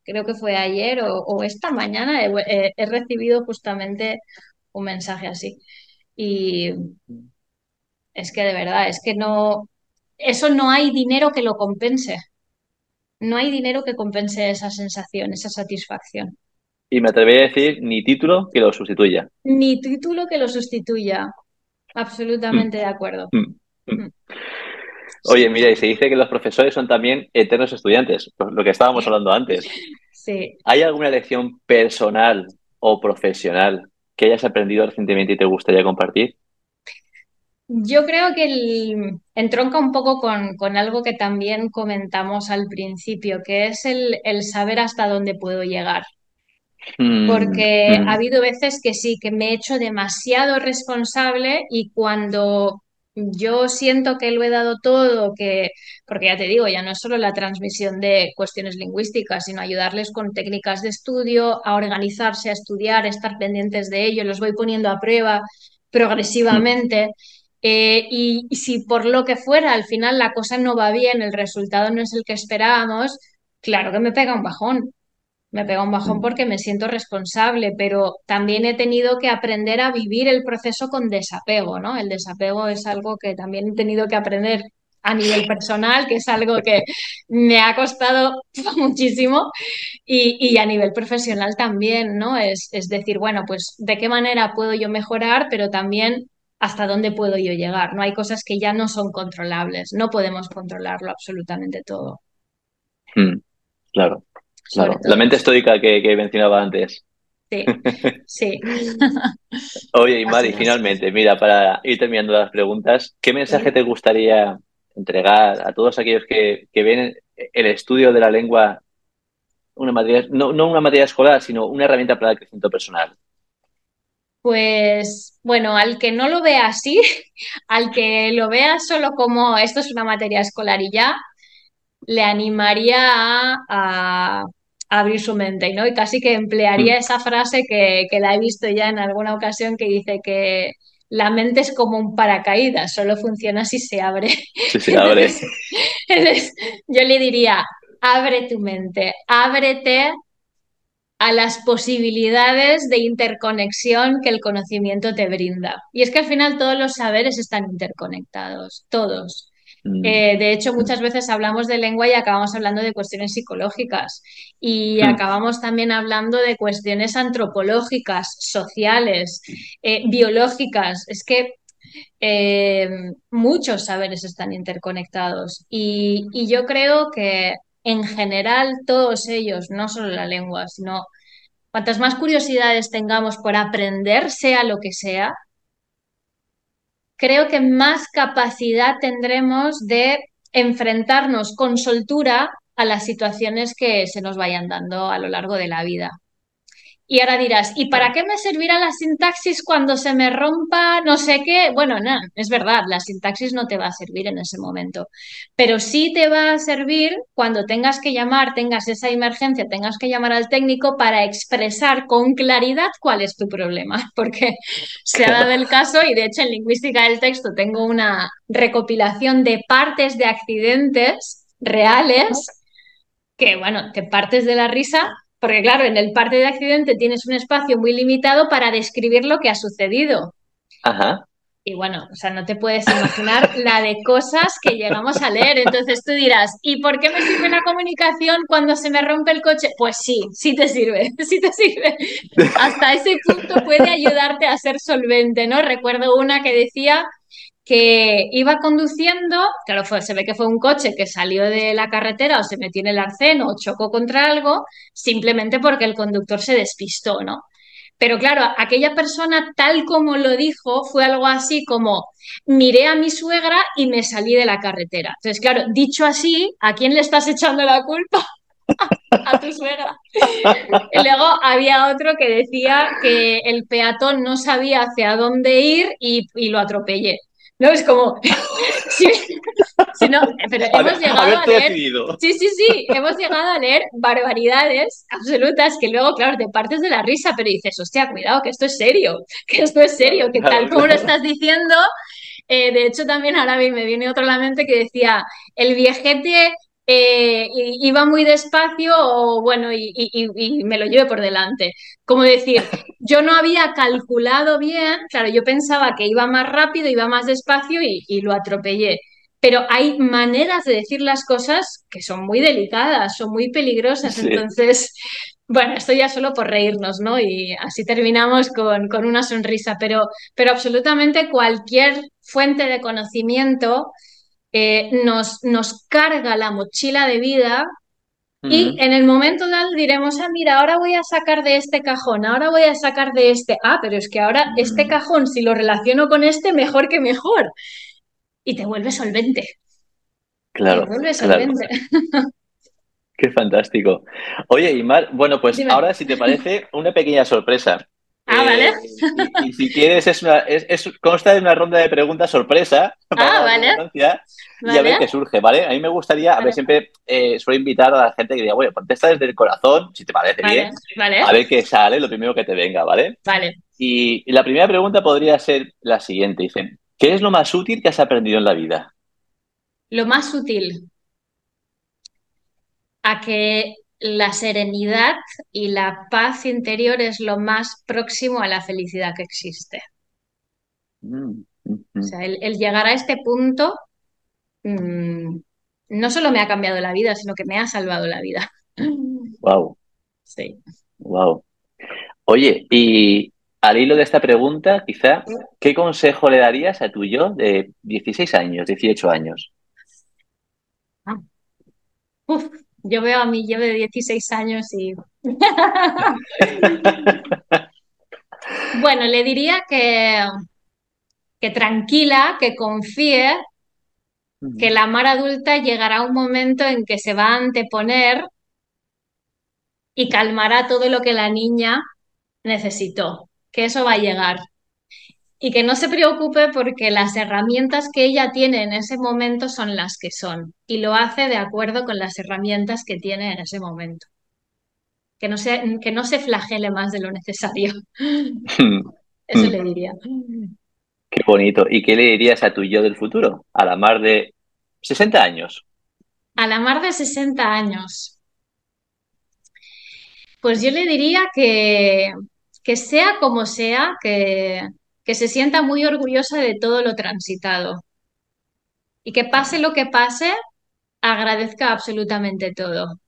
creo que fue ayer o esta mañana he recibido justamente un mensaje así. Y mm. es que de verdad, es que no, eso no hay dinero que lo compense. No hay dinero que compense esa sensación, esa satisfacción. Y me atrevería a decir, ni título que lo sustituya. Ni título que lo sustituya. Mm, Absolutamente de acuerdo. mm, mm. Mm, Oye, Sí, mira, y se dice que los profesores son también eternos estudiantes, lo que estábamos hablando antes. sí. ¿Hay alguna lección personal o profesional que hayas aprendido recientemente y te gustaría compartir? Yo creo que entronca un poco con algo que también comentamos al principio, que es el saber hasta dónde puedo llegar. Mm, Porque ha mm, habido veces que sí, que me he hecho demasiado responsable y cuando yo siento que lo he dado todo, porque ya te digo, ya no es solo la transmisión de cuestiones lingüísticas, sino ayudarles con técnicas de estudio, a organizarse, a estudiar, estar pendientes de ello, los voy poniendo a prueba mm, progresivamente. Y si por lo que fuera al final la cosa no va bien, el resultado no es el que esperábamos, claro que me pega un bajón. Me pega un bajón mm. porque me siento responsable, pero también he tenido que aprender a vivir el proceso con desapego, ¿no? El desapego es algo que también he tenido que aprender a nivel personal, que es algo que me ha costado muchísimo, y a nivel profesional también, ¿no? Es decir, bueno, pues de qué manera puedo yo mejorar, pero también hasta dónde puedo yo llegar, ¿no? Hay cosas que ya no son controlables, no podemos controlarlo absolutamente todo, mm, Claro, sobre claro. La todo mente eso. estoica que mencionaba antes. Sí, sí, Oye, y así Mari, es. finalmente, mira, para ir terminando las preguntas, ¿qué mensaje te gustaría entregar a todos aquellos que ven el estudio de la lengua una materia, no una materia escolar, sino una herramienta para el crecimiento personal? Pues bueno, al que no lo vea así, al que lo vea solo como esto es una materia escolar y ya, le animaría a abrir su mente, ¿no? Y casi que emplearía Mm, esa frase que la he visto ya en alguna ocasión que dice la mente es como un paracaídas, solo funciona si se abre. Si se abre. Entonces, yo le diría, abre tu mente, ábrete a las posibilidades de interconexión que el conocimiento te brinda. Y es que al final todos los saberes están interconectados, todos. De hecho, muchas veces hablamos de lengua y acabamos hablando de cuestiones psicológicas y acabamos también hablando de cuestiones antropológicas, sociales, biológicas. Es que muchos saberes están interconectados y yo creo que en general todos ellos, no solo la lengua, sino cuantas más curiosidades tengamos por aprender, sea lo que sea, creo que más capacidad tendremos de enfrentarnos con soltura a las situaciones que se nos vayan dando a lo largo de la vida. Y ahora dirás, ¿y para qué me servirá la sintaxis cuando se me rompa no sé qué? Bueno, no, es verdad, la sintaxis no te va a servir en ese momento, pero sí te va a servir cuando tengas que llamar, tengas esa emergencia, tengas que llamar al técnico para expresar con claridad cuál es tu problema, porque se ha dado el caso, y de hecho en Lingüística del Texto tengo una recopilación de partes de accidentes reales que, bueno, te partes de la risa. Porque claro, en el parte de accidente tienes un espacio muy limitado para describir lo que ha sucedido. Ajá. Y bueno, o sea, no te puedes imaginar la de cosas que llegamos a leer. Entonces tú dirás, ¿y por qué me sirve la comunicación cuando se me rompe el coche? Pues sí, sí te sirve. Hasta ese punto puede ayudarte a ser solvente, ¿no? Recuerdo una que decía que iba conduciendo, claro, se ve que fue un coche que salió de la carretera o se metió en el arcén o chocó contra algo, simplemente porque el conductor se despistó, ¿no? Pero claro, aquella persona, tal como lo dijo, fue algo así como, miré a mi suegra y me salí de la carretera. Entonces, claro, dicho así, ¿a quién le estás echando la culpa? A tu suegra. Y luego había otro que decía que el peatón no sabía hacia dónde ir y lo atropellé. No, es como, sí, no, pero hemos llegado a leer, sí, hemos llegado a leer barbaridades absolutas que luego, claro, te partes de la risa, pero dices, hostia, cuidado, que esto es serio, que tal como lo estás diciendo, de hecho también ahora me viene otro a la mente que decía, el viejete iba muy despacio o bueno, y me lo llevé por delante. Como decir, yo no había calculado bien, claro, yo pensaba que iba más rápido, iba más despacio y lo atropellé. Pero hay maneras de decir las cosas que son muy delicadas, son muy peligrosas, sí. Entonces, bueno, esto ya solo por reírnos, ¿no? Y así terminamos con una sonrisa, pero absolutamente cualquier fuente de conocimiento nos carga la mochila de vida y en el momento dado diremos, mira, ahora voy a sacar de este cajón, ahora voy a sacar de este, pero es que ahora este cajón, si lo relaciono con este, mejor que mejor. Y te vuelve solvente. Claro. Te vuelve solvente. Claro. Qué fantástico. Oye, Imar, bueno, pues dime. Ahora, si te parece, una pequeña sorpresa. Vale. Y si quieres, consta de una ronda de preguntas sorpresa. Vale. Y a ver qué surge, ¿vale? A mí me gustaría, a ver, siempre suelo invitar a la gente que diga, bueno, contesta desde el corazón, si te parece bien. Vale. A ver qué sale, lo primero que te venga, ¿vale? Vale. Y la primera pregunta podría ser la siguiente. Dicen, ¿qué es lo más útil que has aprendido en la vida? Lo más útil. A que la serenidad y la paz interior es lo más próximo a la felicidad que existe. O sea, el llegar a este punto no solo me ha cambiado la vida, sino que me ha salvado la vida. Wow. Sí. Wow. Oye, y al hilo de esta pregunta, quizá, ¿qué consejo le darías a tu yo de 16 años, 18 años? Yo veo a mi yo de 16 años y... Bueno, le diría que tranquila, que confíe, que la Mar adulta llegará un momento en que se va a anteponer y calmará todo lo que la niña necesitó, que eso va a llegar. Y que no se preocupe porque las herramientas que ella tiene en ese momento son las que son. Y lo hace de acuerdo con las herramientas que tiene en ese momento. Que no se flagele más de lo necesario. Eso le diría. Qué bonito. ¿Y qué le dirías a tu yo del futuro? A la Mar de 60 años. A la Mar de 60 años. Pues yo le diría que sea como sea, que se sienta muy orgullosa de todo lo transitado. Y que pase lo que pase, agradezca absolutamente todo.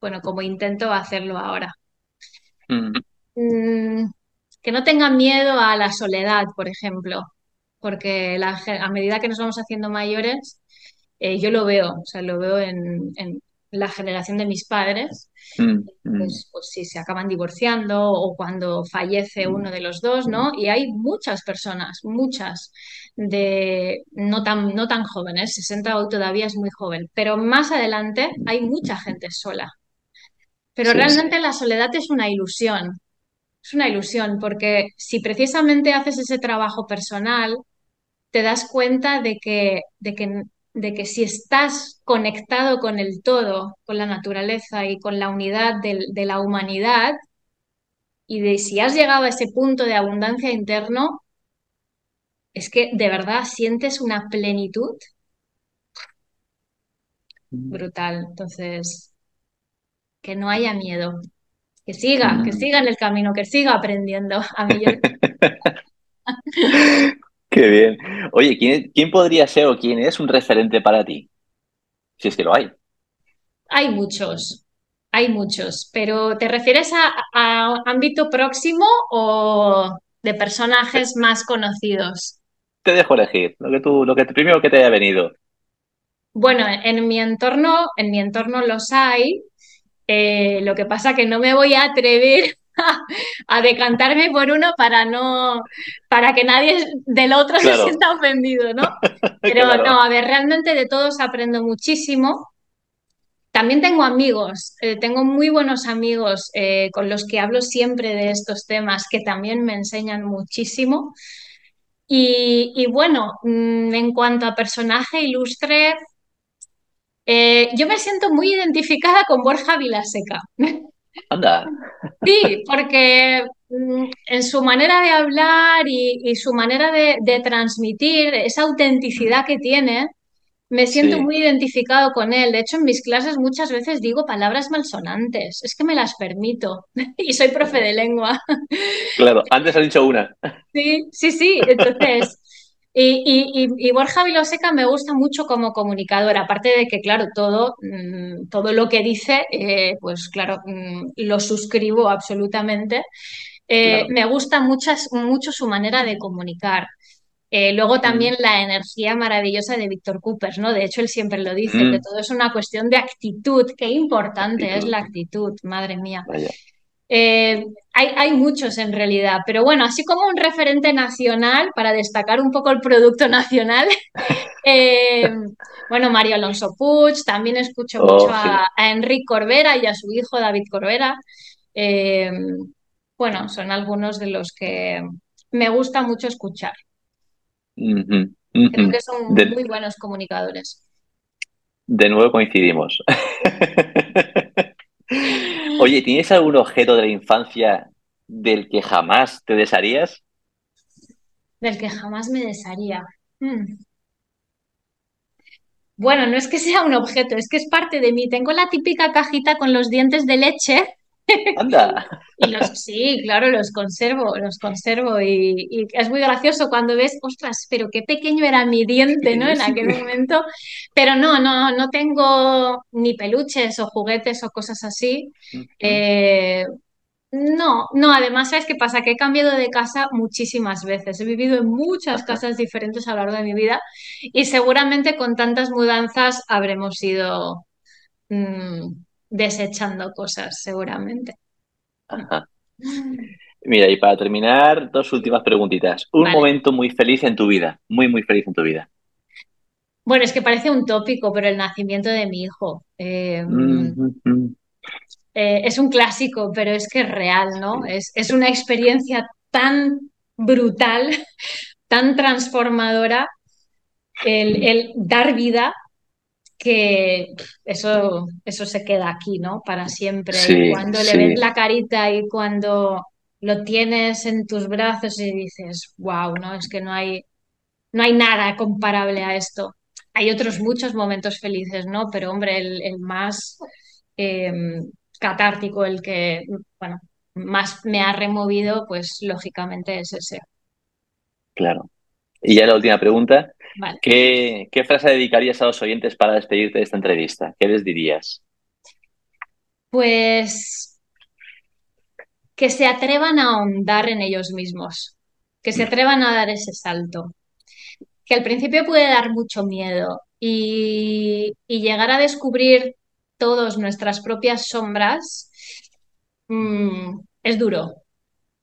Bueno, como intento hacerlo ahora. Que no tenga miedo a la soledad, por ejemplo. Porque a medida que nos vamos haciendo mayores, yo lo veo. O sea, lo veo en la generación de mis padres. Pues sí, se acaban divorciando o cuando fallece uno de los dos, ¿no? Y hay muchas personas, muchas, de no tan jóvenes, 60 hoy todavía es muy joven, pero más adelante hay mucha gente sola. Pero sí, realmente sí. La soledad es una ilusión. Es una ilusión porque si precisamente haces ese trabajo personal, te das cuenta de que si estás conectado con el todo, con la naturaleza y con la unidad de la humanidad, y de si has llegado a ese punto de abundancia interno, es que de verdad sientes una plenitud brutal. Entonces, que no haya miedo, que siga en el camino, que siga aprendiendo. A mí Qué bien. Oye, ¿quién podría ser o quién es un referente para ti? Si es que lo hay. Hay muchos. Pero ¿te refieres a ámbito próximo o de personajes más conocidos? Te dejo elegir, primero que te haya venido. Bueno, en mi entorno los hay. Lo que pasa que no me voy a atrever a decantarme por uno para que nadie del otro se sienta ofendido, ¿no? Pero no, a ver, realmente de todos aprendo muchísimo. También tengo amigos, tengo muy buenos amigos con los que hablo siempre de estos temas que también me enseñan muchísimo. Y bueno, en cuanto a personaje ilustre, yo me siento muy identificada con Borja Vilaseca. Anda. Sí, porque en su manera de hablar y su manera de transmitir esa autenticidad que tiene, me siento muy identificado con él. De hecho, en mis clases muchas veces digo palabras malsonantes. Es que me las permito. Y soy profe de lengua. Claro, antes has dicho una. Sí. Entonces, y Borja Vilaseca me gusta mucho como comunicador, aparte de que, claro, todo lo que dice, pues claro, lo suscribo absolutamente. Claro. Me gusta mucho su manera de comunicar. Luego también la energía maravillosa de Víctor Cooper, ¿no? De hecho, él siempre lo dice, que todo es una cuestión de actitud. Qué importante es la actitud, madre mía. Vaya. Hay muchos en realidad, pero bueno, así como un referente nacional, para destacar un poco el producto nacional, bueno, Mario Alonso Puig, también escucho mucho a Enric Corbera y a su hijo David Corbera. Bueno, son algunos de los que me gusta mucho escuchar. Creo que son muy buenos comunicadores. De nuevo coincidimos. Oye, ¿tienes algún objeto de la infancia del que jamás te desharías? Del que jamás me desharía. Bueno, no es que sea un objeto, es que es parte de mí. Tengo la típica cajita con los dientes de leche. ¡Anda! Sí, claro, los conservo. Y es muy gracioso cuando ves, ostras, pero qué pequeño era mi diente, ¿no? En aquel momento. Pero no tengo ni peluches o juguetes o cosas así. No, además, ¿sabes qué pasa? Que he cambiado de casa muchísimas veces. He vivido en muchas casas diferentes a lo largo de mi vida y seguramente con tantas mudanzas habremos ido desechando cosas, seguramente. Ajá. Mira, y para terminar, dos últimas preguntitas. Momento muy feliz en tu vida, muy, muy feliz en tu vida. Bueno, es que parece un tópico, pero el nacimiento de mi hijo. Es un clásico, pero es que es real, ¿no? Es una experiencia tan brutal, tan transformadora, el dar vida, que eso se queda aquí, ¿no? Para siempre. Y cuando le ves la carita y cuando lo tienes en tus brazos y dices, wow, ¿no? Es que no hay no hay nada comparable a esto. Hay otros muchos momentos felices, ¿no? Pero, hombre, el más catártico, el que, bueno, más me ha removido, pues, lógicamente es ese. Claro. Y ya la última pregunta. Vale. ¿Qué frase dedicarías a los oyentes para despedirte de esta entrevista? ¿Qué les dirías? Pues que se atrevan a ahondar en ellos mismos, que se atrevan a dar ese salto, que al principio puede dar mucho miedo y llegar a descubrir todas nuestras propias sombras es duro,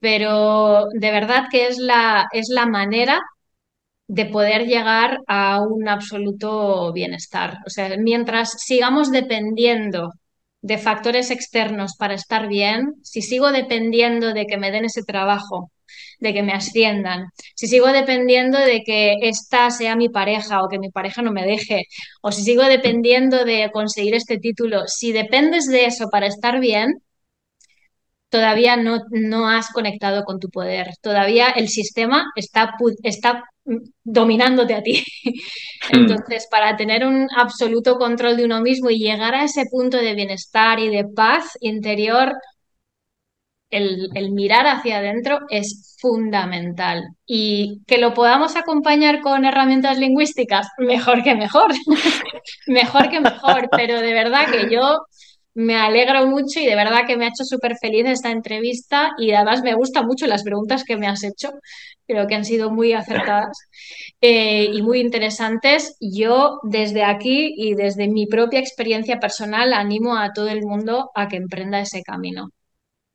pero de verdad que es la manera de poder llegar a un absoluto bienestar. O sea, mientras sigamos dependiendo de factores externos para estar bien, si sigo dependiendo de que me den ese trabajo, de que me asciendan, si sigo dependiendo de que esta sea mi pareja o que mi pareja no me deje, o si sigo dependiendo de conseguir este título, si dependes de eso para estar bien, todavía no has conectado con tu poder, todavía el sistema está dominándote a ti. Entonces, para tener un absoluto control de uno mismo y llegar a ese punto de bienestar y de paz interior, el mirar hacia adentro es fundamental. Y que lo podamos acompañar con herramientas lingüísticas, mejor que mejor. Mejor que mejor, pero de verdad que yo me alegro mucho y de verdad que me ha hecho súper feliz esta entrevista y además me gustan mucho las preguntas que me has hecho. Creo que han sido muy acertadas y muy interesantes. Yo desde aquí y desde mi propia experiencia personal animo a todo el mundo a que emprenda ese camino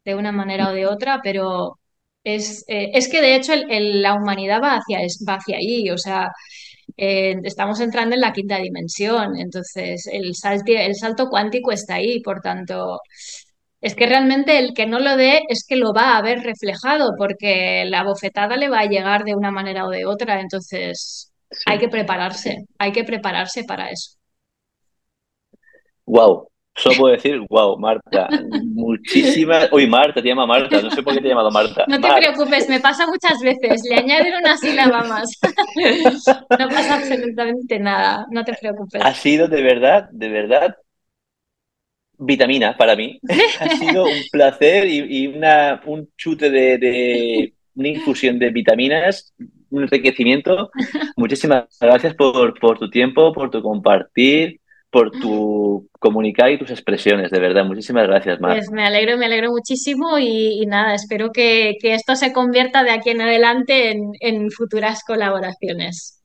de una manera o de otra, pero es que de hecho la humanidad va hacia ahí, o sea, estamos entrando en la quinta dimensión, entonces el salto cuántico está ahí, por tanto, es que realmente el que no lo dé es que lo va a ver reflejado, porque la bofetada le va a llegar de una manera o de otra, entonces sí. Hay que prepararse para eso. Wow. Solo puedo decir, wow, Marta, muchísimas... Uy, Marta, te llama Marta, no sé por qué te he llamado Marta. No te preocupes, me pasa muchas veces, le añaden una sílaba más. No pasa absolutamente nada, no te preocupes. Ha sido de verdad, vitamina para mí. Ha sido un placer y un chute de una infusión de vitaminas, un enriquecimiento. Muchísimas gracias por tu tiempo, por tu compartir, por tu comunicar y tus expresiones, de verdad. Muchísimas gracias, Mar. Pues me alegro muchísimo y nada, espero que esto se convierta de aquí en adelante en futuras colaboraciones.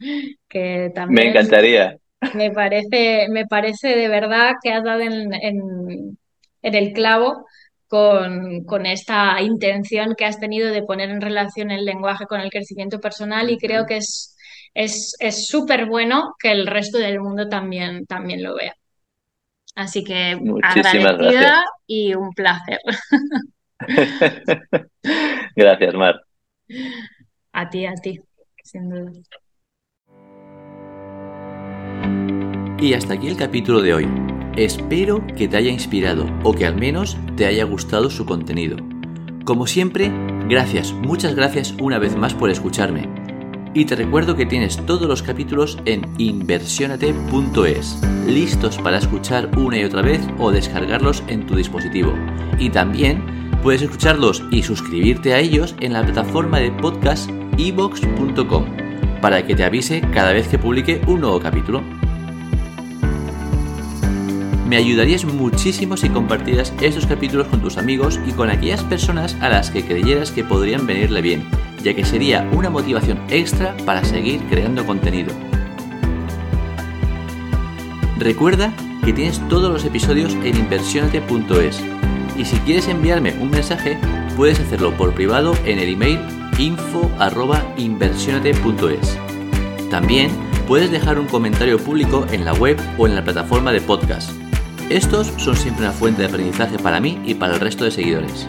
Que también me encantaría. Me parece de verdad que has dado en el clavo con esta intención que has tenido de poner en relación el lenguaje con el crecimiento personal y creo que es súper bueno que el resto del mundo también lo vea. Así que muchísimas agradecida gracias. Y un placer. Gracias, Mar. A ti, sin duda. Y hasta aquí el capítulo de hoy. Espero que te haya inspirado o que al menos te haya gustado su contenido. Como siempre, gracias, muchas gracias una vez más por escucharme. Y te recuerdo que tienes todos los capítulos en INversiónate.es, listos para escuchar una y otra vez o descargarlos en tu dispositivo. Y también puedes escucharlos y suscribirte a ellos en la plataforma de podcast iVoox.com para que te avise cada vez que publique un nuevo capítulo. Me ayudarías muchísimo si compartieras estos capítulos con tus amigos y con aquellas personas a las que creyeras que podrían venirle bien, ya que sería una motivación extra para seguir creando contenido. Recuerda que tienes todos los episodios en inversionate.es y si quieres enviarme un mensaje puedes hacerlo por privado en el email info@inversionate.es. También puedes dejar un comentario público en la web o en la plataforma de podcast. Estos son siempre una fuente de aprendizaje para mí y para el resto de seguidores.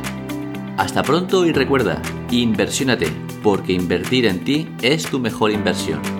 Hasta pronto y recuerda, inversiónate, porque invertir en ti es tu mejor inversión.